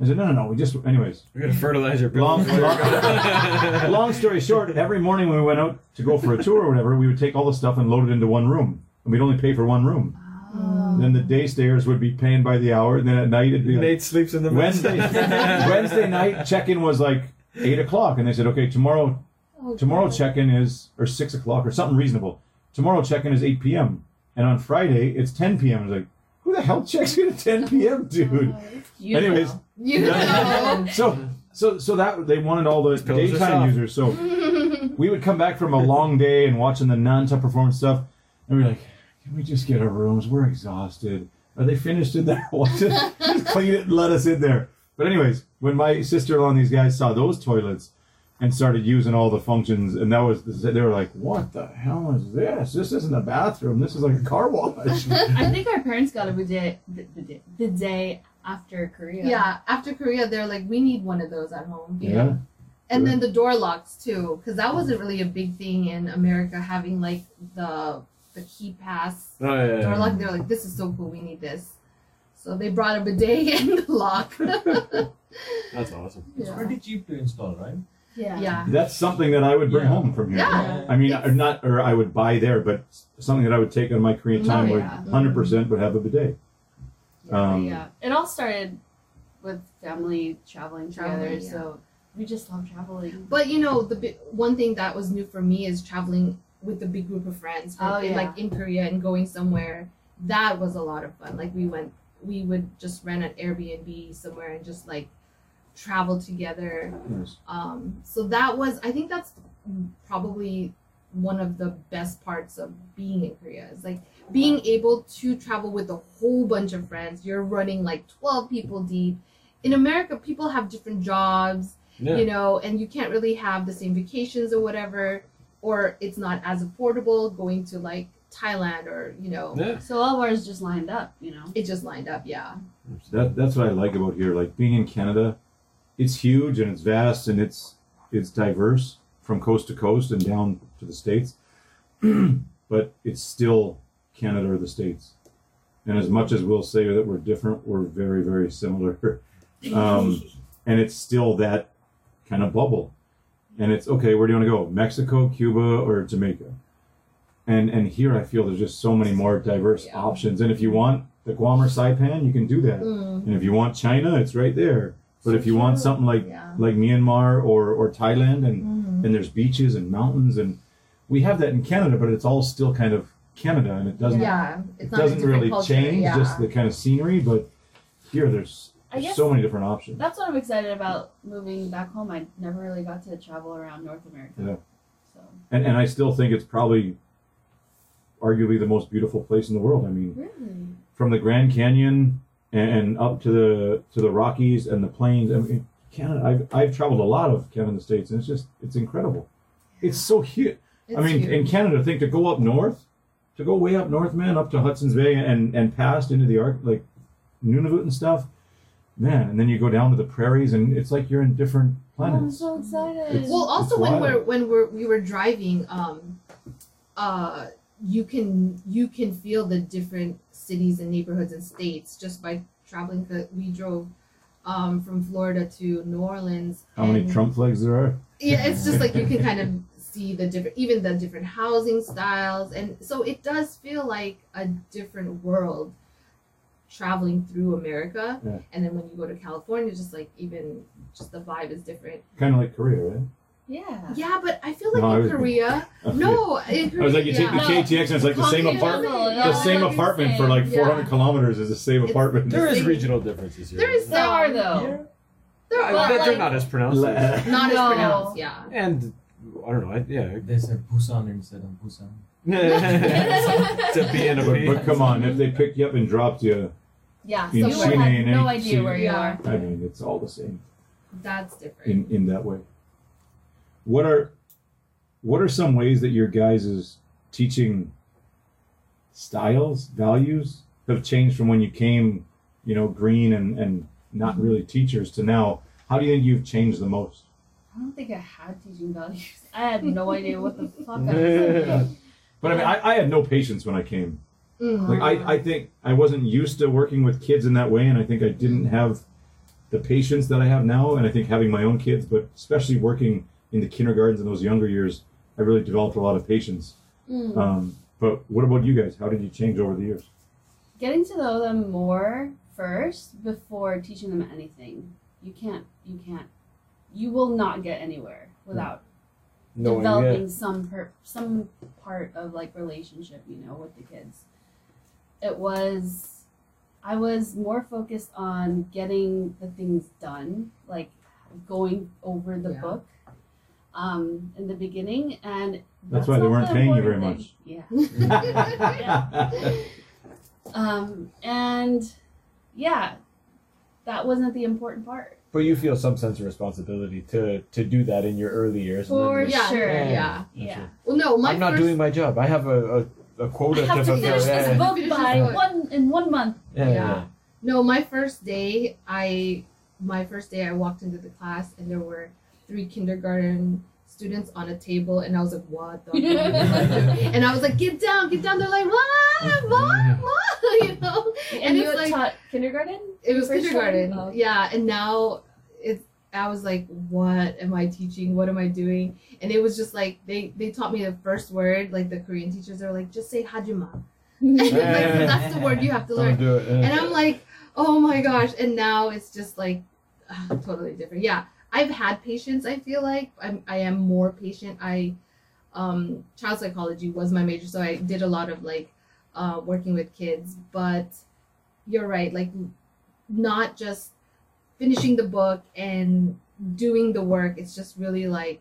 I said, no, no, no, we just, anyways. We're going to fertilize your building. Long, long, long story short, every morning when we went out to go for a tour or whatever, we would take all the stuff and load it into one room. And we'd only pay for one room. Oh. Then the day stayers would be paying by the hour. And then at night, it'd be like, Nate sleeps in the Wednesday Wednesday night, check-in was like eight o'clock. And they said, okay, tomorrow oh, tomorrow God. check-in is, or six o'clock or something reasonable. Tomorrow check-in is eight p m And on Friday, it's ten p m It's like, who the hell checks in at ten p m, dude? Oh, anyways. Know. You know. So, so, so that they wanted all the daytime users. So we would come back from a long day and watching the Nanta perform stuff, and we're like, "Can we just get our rooms? We're exhausted. Are they finished in there? Just clean it and let us in there." But anyways, when my sister-in-law and these guys saw those toilets and started using all the functions, and that was they were like, "What the hell is this? This isn't a bathroom. This is like a car wash." I think our parents got a bidet the day. After Korea. Yeah, after Korea, they're like, we need one of those at home. Yeah. yeah. And sure. then the door locks, too, because that wasn't really a big thing in America, having, like, the the key pass oh, yeah, door yeah. lock. They're like, this is so cool, we need this. So they brought a bidet and the lock. That's awesome. Yeah. It's pretty cheap to install, right? Yeah. yeah. That's something that I would bring yeah. home from here. Yeah. I mean, or not, or I would buy there, but something that I would take on my Korean time oh, yeah. where one hundred percent would have a bidet. Um, yeah, it all started with family traveling together, traveling, yeah. so we just love traveling. But you know, the bi- one thing that was new for me is traveling with a big group of friends, right? oh, yeah. like in Korea and going somewhere. That was a lot of fun. Like we went, we would just rent an Airbnb somewhere and just like travel together. Nice. Um, so that was, I think that's probably one of the best parts of being in Korea is like being able to travel with a whole bunch of friends. You're running like twelve people deep. In America, people have different jobs, yeah. you know, and you can't really have the same vacations or whatever, or it's not as affordable going to like Thailand or, you know. Yeah. So all of ours just lined up, you know. It just lined up, yeah. That, that's what I like about here. Like being in Canada, it's huge and it's vast and it's it's diverse from coast to coast and down to the States, but it's still Canada or the States. And as much as we'll say that we're different, we're very, very similar. Um, and it's still that kind of bubble. And it's, okay, where do you want to go? Mexico, Cuba, or Jamaica? And and here I feel there's just so many more diverse yeah. options. And if you want the Guam or Saipan, you can do that. Mm. And if you want China, it's right there. But so if you true. want something like yeah. like Myanmar or, or Thailand, and, mm. and there's beaches and mountains, and we have that in Canada, but it's all still kind of Canada, and it doesn't yeah, it doesn't really culture, change, yeah. just the kind of scenery, but here there's, there's so many different options. That's what I'm excited about moving back home. I never really got to travel around North America. Yeah. So. And, and I still think it's probably arguably the most beautiful place in the world. I mean, really? From the Grand Canyon and up to the to the Rockies and the plains. I mean, Canada, I've, I've traveled a lot of Canada and the States, and it's just, it's incredible. It's so huge. It's I mean, huge. In Canada, I think to go up north, to go way up north, man, up to Hudson's Bay and, and past into the Arc, like Nunavut and stuff, man. And then you go down to the prairies, and it's like you're in different planets. Oh, I'm so excited. It's, well, also when wild. we're when we're we were driving, um, uh, you can you can feel the different cities and neighborhoods and states just by traveling. We drove um, from Florida to New Orleans. How and, many Trump flags there are? Yeah, it's just like you can kind of. see the different, even the different housing styles, and so it does feel like a different world traveling through America. Yeah. And then when you go to California, just like even just the vibe is different. Kind of like Korea, right? Yeah. Yeah, but I feel like no, in Korea, thinking, no, in Korea, I was like, you take yeah. the K T X and it's like the same apartment, no, the same apartment for like four hundred yeah. kilometers is the same it's, apartment. There is regional differences here. There is, there are though. Yeah. There are, but like, they're not as pronounced. As not as pronounced, yeah. And. I don't know. I, yeah, they said Busan instead of Busan. It's a B and a B. But come on, if they picked you up and dropped you, yeah, so you have no idea where you are. I mean, it's all the same. That's different in in that way. What are what are some ways that your guys' teaching styles, values have changed from when you came, you know, green and and not really teachers to now? How do you think you've changed the most? I don't think I had teaching values. I had no idea what the fuck I was doing. But I mean, I, I had no patience when I came. Mm-hmm. Like, I, I think I wasn't used to working with kids in that way, and I think I didn't have the patience that I have now, and I think having my own kids, but especially working in the kindergartens in those younger years, I really developed a lot of patience. Mm. Um, but what about you guys? How did you change over the years? Getting to know them more first before teaching them anything. You can't, you can't, you will not get anywhere without no developing some per, some part of like relationship, you know, with the kids. It was, I was more focused on getting the things done, like going over the yeah. book um, in the beginning. And that's, that's why they weren't paying you very thing. much. Yeah. yeah. Um, and yeah, that wasn't the important part. But you feel some sense of responsibility to to do that in your early years. For yeah, sure, yeah. yeah. yeah. Sure. Well, no, my I'm not first... doing my job. I have a, a, a quota. I have to finish this yeah. book by one in one month. Yeah, yeah. yeah. No, my first day, I my first day, I walked into the class and there were three kindergarten students on a table, and I was like, "What?" the And I was like, "Get down, get down!" They're like, "What? What? What?" You know. And, and you like, taught kindergarten. It was kindergarten, oh. yeah. And now, it. I was like, "What am I teaching? What am I doing?" And it was just like they, they taught me the first word. Like the Korean teachers are like, "Just say hajima." Like, that's the word you have to learn. Do it, yeah. And I'm like, "Oh my gosh!" And now it's just like uh, totally different. Yeah, I've had patience. I feel like I'm. I am more patient. I, um, child psychology was my major, so I did a lot of like, uh, working with kids. But you're right. Like. Not just finishing the book and doing the work. It's just really like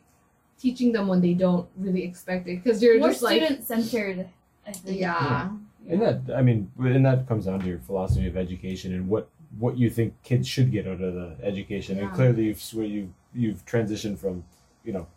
teaching them when they don't really expect it, because you're more just like student centered. I think. Yeah. yeah, and that I mean, and that comes down to your philosophy of education and what what you think kids should get out of the education. Yeah. And clearly, you've where you you've transitioned from, you know,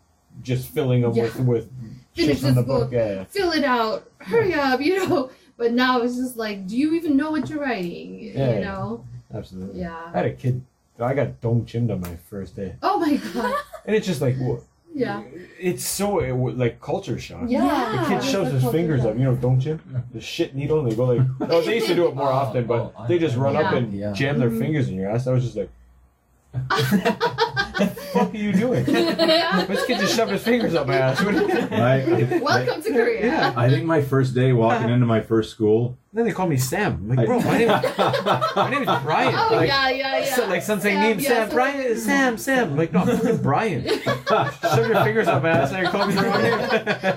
just filling them yeah. with with finish this the book, book. Yeah. fill it out, hurry yeah. up, you know. But now it's just like, do you even know what you're writing? Yeah. You know. Absolutely. Yeah. I had a kid. I got dong chimmed on my first day. Oh my god. And it's just like, whoa. Yeah. It's so it, like culture shock. Yeah. The kid shoves his fingers shock. up. You know dong chim? The shit needle, and they go like. Oh, they used to do it more oh, often, but oh, they just run yeah. up and yeah. jam their mm-hmm. fingers in your ass. I was just like, what the fuck are you doing? This kid just shoved his fingers up my ass. I, I, Welcome I, to Korea. Yeah. I think my first day walking into my first school. Then they call me Sam. I'm like, bro, my name, my name is Brian. Oh, like, yeah, yeah, yeah. So, like, something named yeah, Sam. So Brian, Sam, Sam. I'm like, no, I'm Brian. Shove your fingers up my ass and call me Brian.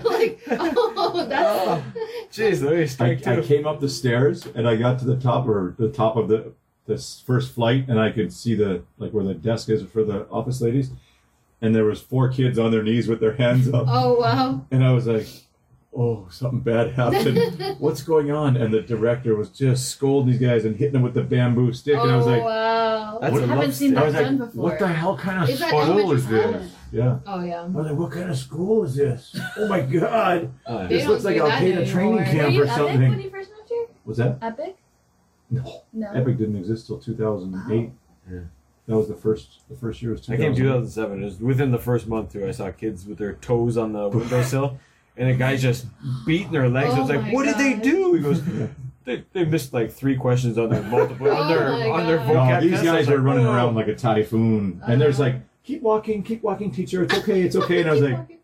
Like, oh, that's. Jeez, oh, that straight too. I came up the stairs and I got to the top or the top of the. This first flight, and I could see the like where the desk is for the office ladies, and there was four kids on their knees with their hands up. Oh wow! And I was like, "Oh, something bad happened. What's going on?" And the director was just scolding these guys and hitting them with the bamboo stick. Oh, and I was like, "Wow, I haven't seen that done before. What the hell kind of school is this?" Yeah. Oh yeah. I was like, "What kind of school is this? Oh my god! Uh, this looks like Al-Qaeda training camp or something." Were you Epic when you first moved here? Was that Epic? No. no, Epic didn't exist till two thousand eight. Oh. Yeah. That was the first. The first year was two thousand. I came two thousand seven. It was within the first month too. I saw kids with their toes on the windowsill, and the guys just beating their legs. Oh I was like, "What God. did they do?" He goes, "They they missed like three questions on their multiple on their oh on their vocab." No, these guys were like, running around like a typhoon, uh-huh. and there's like, "Keep walking, keep walking, teacher. It's okay, it's okay." And I was like. Walking.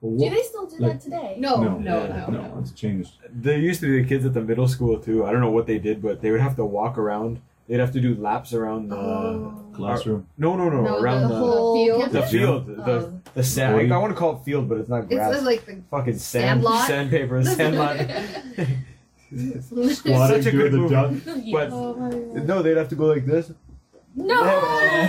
What? Do they still do like, that today? No, no, no, no, no, no. It's changed. There used to be the kids at the middle school too. I don't know what they did, but they would have to walk around. They'd have to do laps around the oh. classroom. Our, no, no, no, no, around the, the whole field. The field, the oh. the sand. Like, I want to call it field, but it's not grass. It's like the fucking sand, sand sandpaper, sandlot. Such a good movie. The but oh, no, they'd have to go like this. No!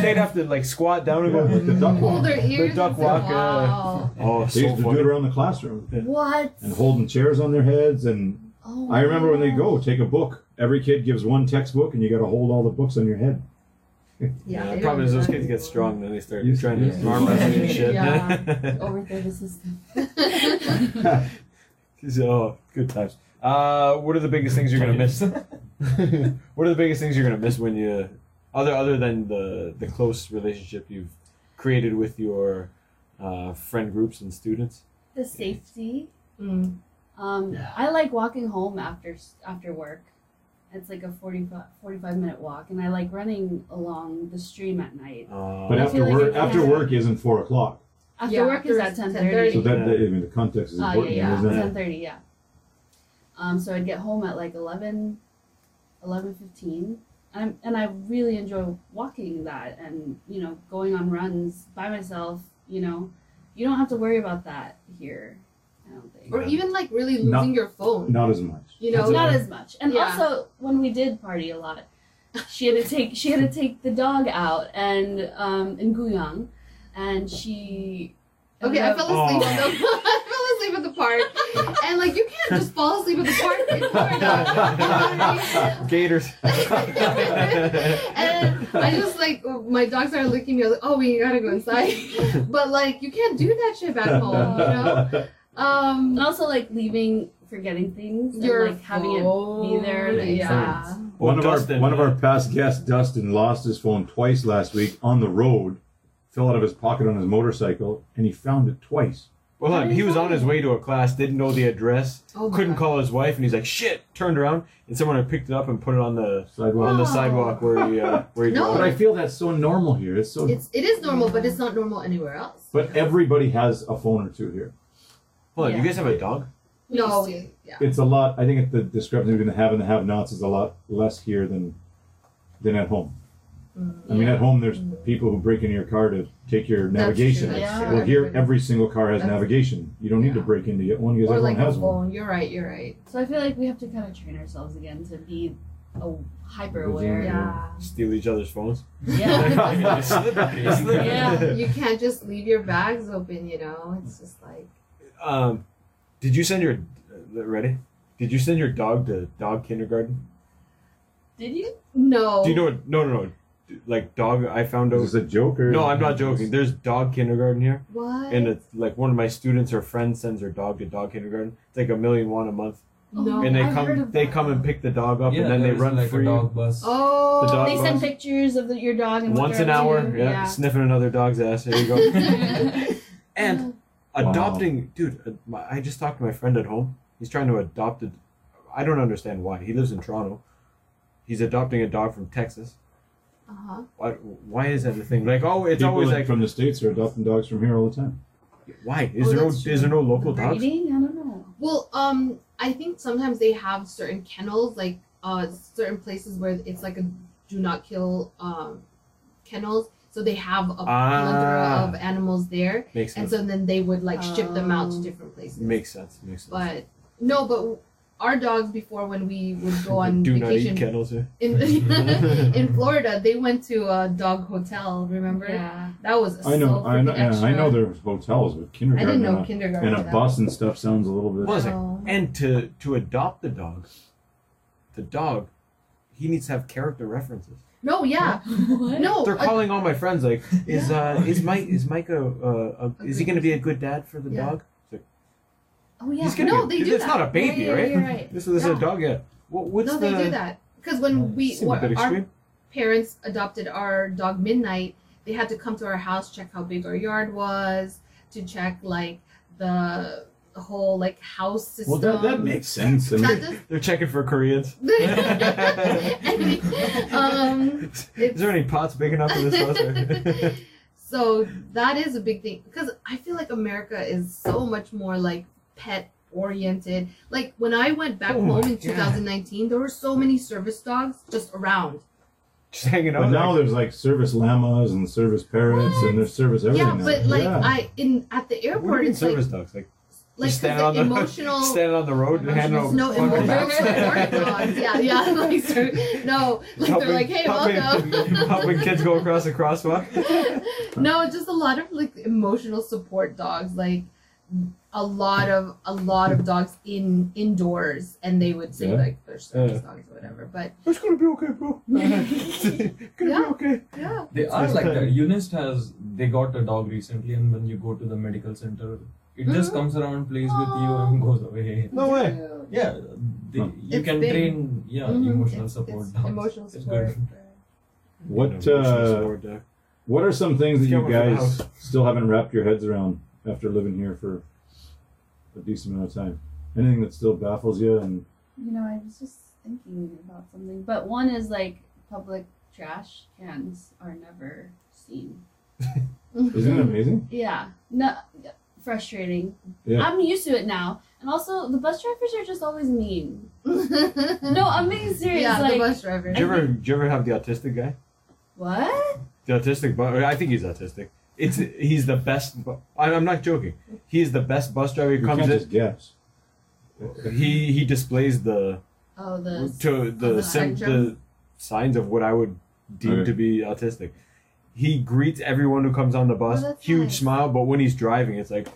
They'd have to like squat down and go yeah, like the duck walk. Hold their ears. The duck walk. Like, wow. uh, oh, they so used to funny. do it around the classroom. What? And holding chairs on their heads. And oh, I remember when they go take a book. Every kid gives one textbook, and you got to hold all the books on your head. Yeah. The problem is those kids get strong, then they start you trying to yeah. arm wrestle and shit. Yeah. Overthrow the system. Oh, good times. Uh, what are the biggest things you're gonna miss? What are the biggest things you're gonna miss when you? Other other than the, the close relationship you've created with your uh, friend groups and students. The safety. Mm. Um, yeah. I like walking home after after work. It's like a forty-five minute walk, and I like running along the stream at night. Uh, but after work, like after work isn't four o'clock. After yeah, work after is at ten thirty. So that, that I mean the context is uh, important. Yeah, yeah, ten thirty. Yeah. Um, so I'd get home at like eleven, eleven fifteen, and and I really enjoy walking that, and you know going on runs by myself. You know, you don't have to worry about that here. I don't think. Or even like really losing not, your phone. Not as much. You know, not as much. And yeah. also when we did party a lot, she had to take she had to take the dog out and um in Guyang, and she. Okay, I fell asleep. Oh. On the, I fell asleep at the park, and like you can't just fall asleep at the park in Florida. Gators. And I just like my dogs are licking me. I was like, oh, we gotta go inside. But like you can't do that shit back home, you know. Um, and also like leaving, forgetting things, your and like having it be there. Like, yeah. Sense. One well, of Dustin, our one yeah. of our past guests, Dustin, lost his phone twice last week on the road. Fell out of his pocket on his motorcycle, and he found it twice. Well, look, he was on his way to a class, didn't know the address, oh couldn't God. Call his wife, and he's like, "Shit!" Turned around, and someone had picked it up and put it on the sidewalk. On the sidewalk where he uh, where he. No, but I feel that's so normal here. It's so. It's it is normal, but it's not normal anywhere else. But everybody has a phone or two here. Hold on, yeah. You guys have a dog? No, we, yeah. It's a lot. I think the discrepancy between the have and the have-nots is a lot less here than than at home. Mm-hmm. I mean, at home, there's mm-hmm. people who break into your car to take your navigation. Yeah. Well, here, every single car has That's navigation. You don't need yeah. to break into it. One because or everyone like has a phone. One. You're right. You're right. So I feel like we have to kind of train ourselves again to be a hyper aware. Yeah. Steal each other's phones. Yeah. Yeah. You can't just leave your bags open. You know, it's just like. Um, did you send your ready? Did you send your dog to dog kindergarten? Did you? No. Do you know what? No, no, no. Like dog, I found out. Is this a joke? Or no, I'm not joking. There's dog kindergarten here. What? And it's like one of my students or friend sends her dog to dog kindergarten. It's like a million won a month. No, and they I've come, heard of they that. Come and pick the dog up, yeah, and then they run like free. Dog bus. Oh, the dog they send bus. Pictures of the, your dog and once an hour, yeah, yeah, sniffing another dog's ass. There you go. And wow. Adopting, dude. Uh, my, I just talked to my friend at home. He's trying to adopt it. I don't understand why. He lives in Toronto. He's adopting a dog from Texas. Uh-huh. Why, why is that a thing? Like, oh, it's people always like from the States are adopting dogs from here all the time. Why is oh, there no true. Is there no local breeding? Dogs? I don't know. Well, um, I think sometimes they have certain kennels, like uh, certain places where it's like a do not kill um kennels, so they have a ah. plethora of animals there, makes sense. And so then they would like ship um, them out to different places. Makes sense. Makes sense. But no, but. Our dogs before when we would go on do vacation not eat kettles, yeah. in in Florida, they went to a dog hotel. Remember? Yeah, that was. A I know, I know, I know there was hotels with kindergarten. I didn't know and kindergarten. And a bus and stuff sounds a little bit. Was oh. it? And to to adopt the dog, the dog, he needs to have character references. No, yeah, what? No. They're calling uh, all my friends like, is yeah. uh is Mike is Mike a, uh, a is he going to be a good dad for the yeah. dog? Oh yeah, no, be, they do it's that. It's not a baby, yeah, yeah, right? Yeah, yeah, right. This is this yeah. a dog yet. What, what's no, the... they do that because when oh, we what, our parents adopted our dog Midnight, they had to come to our house, check how big our yard was, to check like the whole like house system. Well, that, that makes sense. I mean, just... they're checking for Koreans. um, is it's... there any pots big enough for this house? So that is a big thing because I feel like America is so much more like. Pet oriented. Like when I went back oh home in two thousand nineteen, God. There were so many service dogs just around. Just hanging out. But now like, there's like service llamas and service parrots what? And there's service everything. Yeah, now. But like yeah. I in at the airport it's service like, dogs like like stand on the emotional stand on the road and hand over. No, emotional dogs. Yeah, yeah. Like, no, like helping, they're like, hey, welcome. Helping, helping kids go across the crosswalk. No, just a lot of like emotional support dogs like. A lot of a lot of dogs in indoors, and they would say yeah. like they're service yeah. dogs or whatever. But it's gonna be okay, bro. It's gonna yeah. be okay. Yeah, they it's are like time. That. Eunice has they got a dog recently, and when you go to the medical center, it mm-hmm. just comes around, plays oh. with you, and goes away. No way. Yeah, they, huh. you it's can big. Train. Yeah, mm-hmm. emotional it's, support. It's dogs. Emotional support. It's good. What? Uh, what are some things that you guys still haven't wrapped your heads around after living here for a decent amount of time? Anything that still baffles you? And you know, I was just thinking about something, but one is like public trash cans are never seen. Isn't it amazing? Yeah, no, frustrating. Yeah. I'm used to it now, and also the bus drivers are just always mean. No, I'm being serious. Yeah, like, the bus drivers. Do you ever, do you ever have the autistic guy? What? The autistic bus. I think he's autistic. It's he's the best. Bu- I'm not joking. He's the best bus driver. Who comes in. Yes. He he displays the oh the to the, the, sim, the signs of what I would deem okay. to be autistic. He greets everyone who comes on the bus, oh, huge nice. smile. But when he's driving, it's like,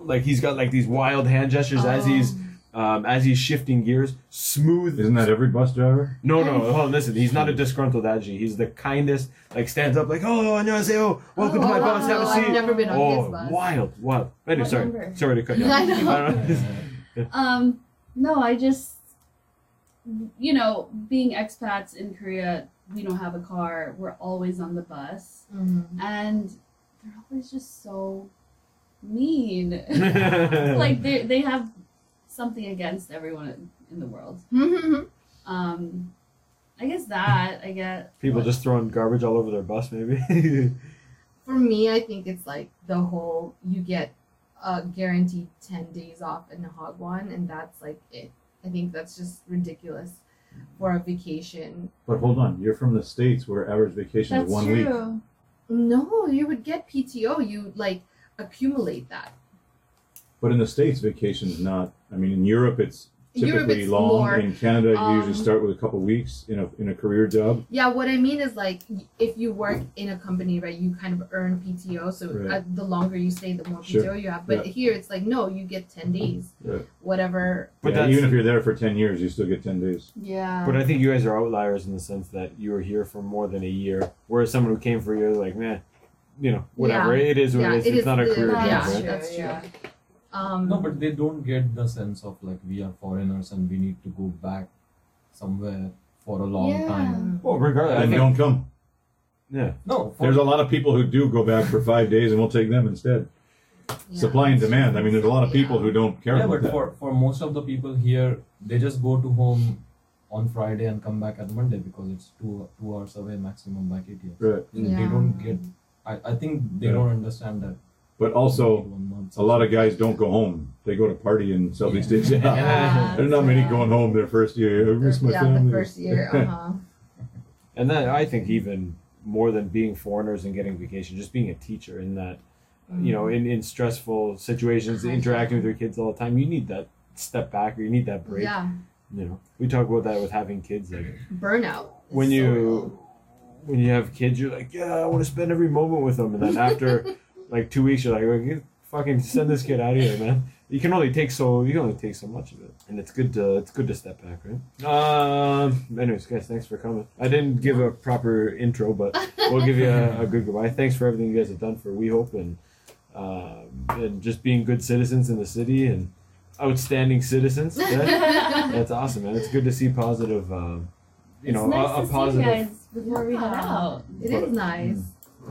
like he's got like these wild hand gestures oh. as he's um, as he's shifting gears. Smooth. Isn't that every bus driver? No, no. Hold on, listen. He's not a disgruntled aggie. He's the kindest. Like stands up, like oh, annyeonghaseyo, welcome oh, to my wow. bus. Have a seat. I've never been on oh, his bus. Wild, wild. Anyway, sorry, number? sorry to cut you off. I know. I don't know. Yeah. Um, no, I just, you know, being expats in Korea, we don't have a car. We're always on the bus, mm-hmm. and they're always just so mean. Like they they have something against everyone in the world. Mm-hmm. Um, I guess that I get people what? just throwing garbage all over their bus. Maybe for me, I think it's like the whole you get. Uh, guaranteed ten days off in the Hagwon, and that's like it. I think that's just ridiculous for a vacation. But hold on, you're from the States where average vacation that's is one true. week. No, you would get P T O, you like accumulate that. But in the States, vacation's not, I mean, in Europe it's typically Europe, it's long. More, in Canada, you um, usually start with a couple weeks in a in a career job. Yeah, what I mean is like if you work in a company, right, you kind of earn P T O. So right. uh, the longer you stay, the more P T O sure. you have. But yeah. here it's like no, you get ten days, yeah. whatever. But yeah, even if you're there for ten years, you still get ten days. Yeah. But I think you guys are outliers in the sense that you were here for more than a year, whereas someone who came for a year, like man, you know, whatever yeah. it is, what yeah, it is. It it's is, not a career job. Yeah, right? That's true. Yeah. Um, no, but they don't get the sense of like we are foreigners and we need to go back somewhere for a long yeah. time. Well, regardless, and I think, don't come. Yeah. No. There's a lot of people who do go back for five days, and we'll take them instead. Yeah. Supply and demand. I mean, there's a lot of people yeah. who don't care yeah, about but that. For, for most of the people here, they just go to home on Friday and come back at Monday because it's two two hours away maximum by K T X. Right. Yeah. They don't get. I, I think they yeah. don't understand that. But also, a lot of guys don't go home. They go to party in Southeast yeah. Asia. Yeah, there are not many going home their first year. I miss my yeah, family. The first year, uh-huh. And then I think even more than being foreigners and getting vacation, just being a teacher in that, mm. you know, in, in stressful situations, interacting with your kids all the time, you need that step back or you need that break. Yeah. You know, we talk about that with having kids. Like burnout. When so you cool. when you have kids, you're like, yeah, I want to spend every moment with them. And then after... like two weeks, you're like, you fucking send this kid out of here, man. You can only take so you can only take so much of it, and it's good to it's good to step back, right? Um. Anyways, guys, thanks for coming. I didn't give a proper intro, but we'll give you a, a good goodbye. Thanks for everything you guys have done for We Hope and uh, and just being good citizens in the city and outstanding citizens. That, that's awesome, man. It's good to see positive. Um, you it's know, nice a, a to positive. See you guys before we head out, it but, is nice. Mm,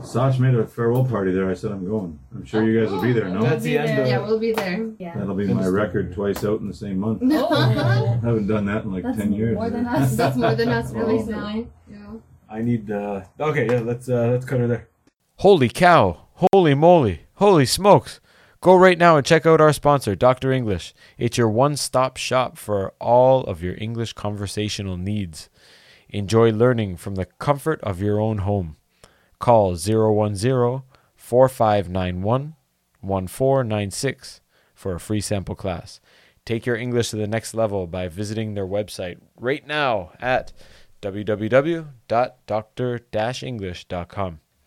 Sash made a farewell party there. I said I'm going. I'm sure you guys will be there, no? That's the end of it. Yeah, we'll be there. Yeah. That'll be my record twice out in the same month. No. I haven't done that in like That's ten years. More than us. That's more than us really now. Yeah. I need uh okay, yeah, let's uh let's cut her there. Holy cow, holy moly, holy smokes. Go right now and check out our sponsor, Doctor English. It's your one-stop shop for all of your English conversational needs. Enjoy learning from the comfort of your own home. Call zero one zero four five nine one one four nine six for a free sample class. Take your English to the next level by visiting their website right now at w w w dot doctor dash english dot com.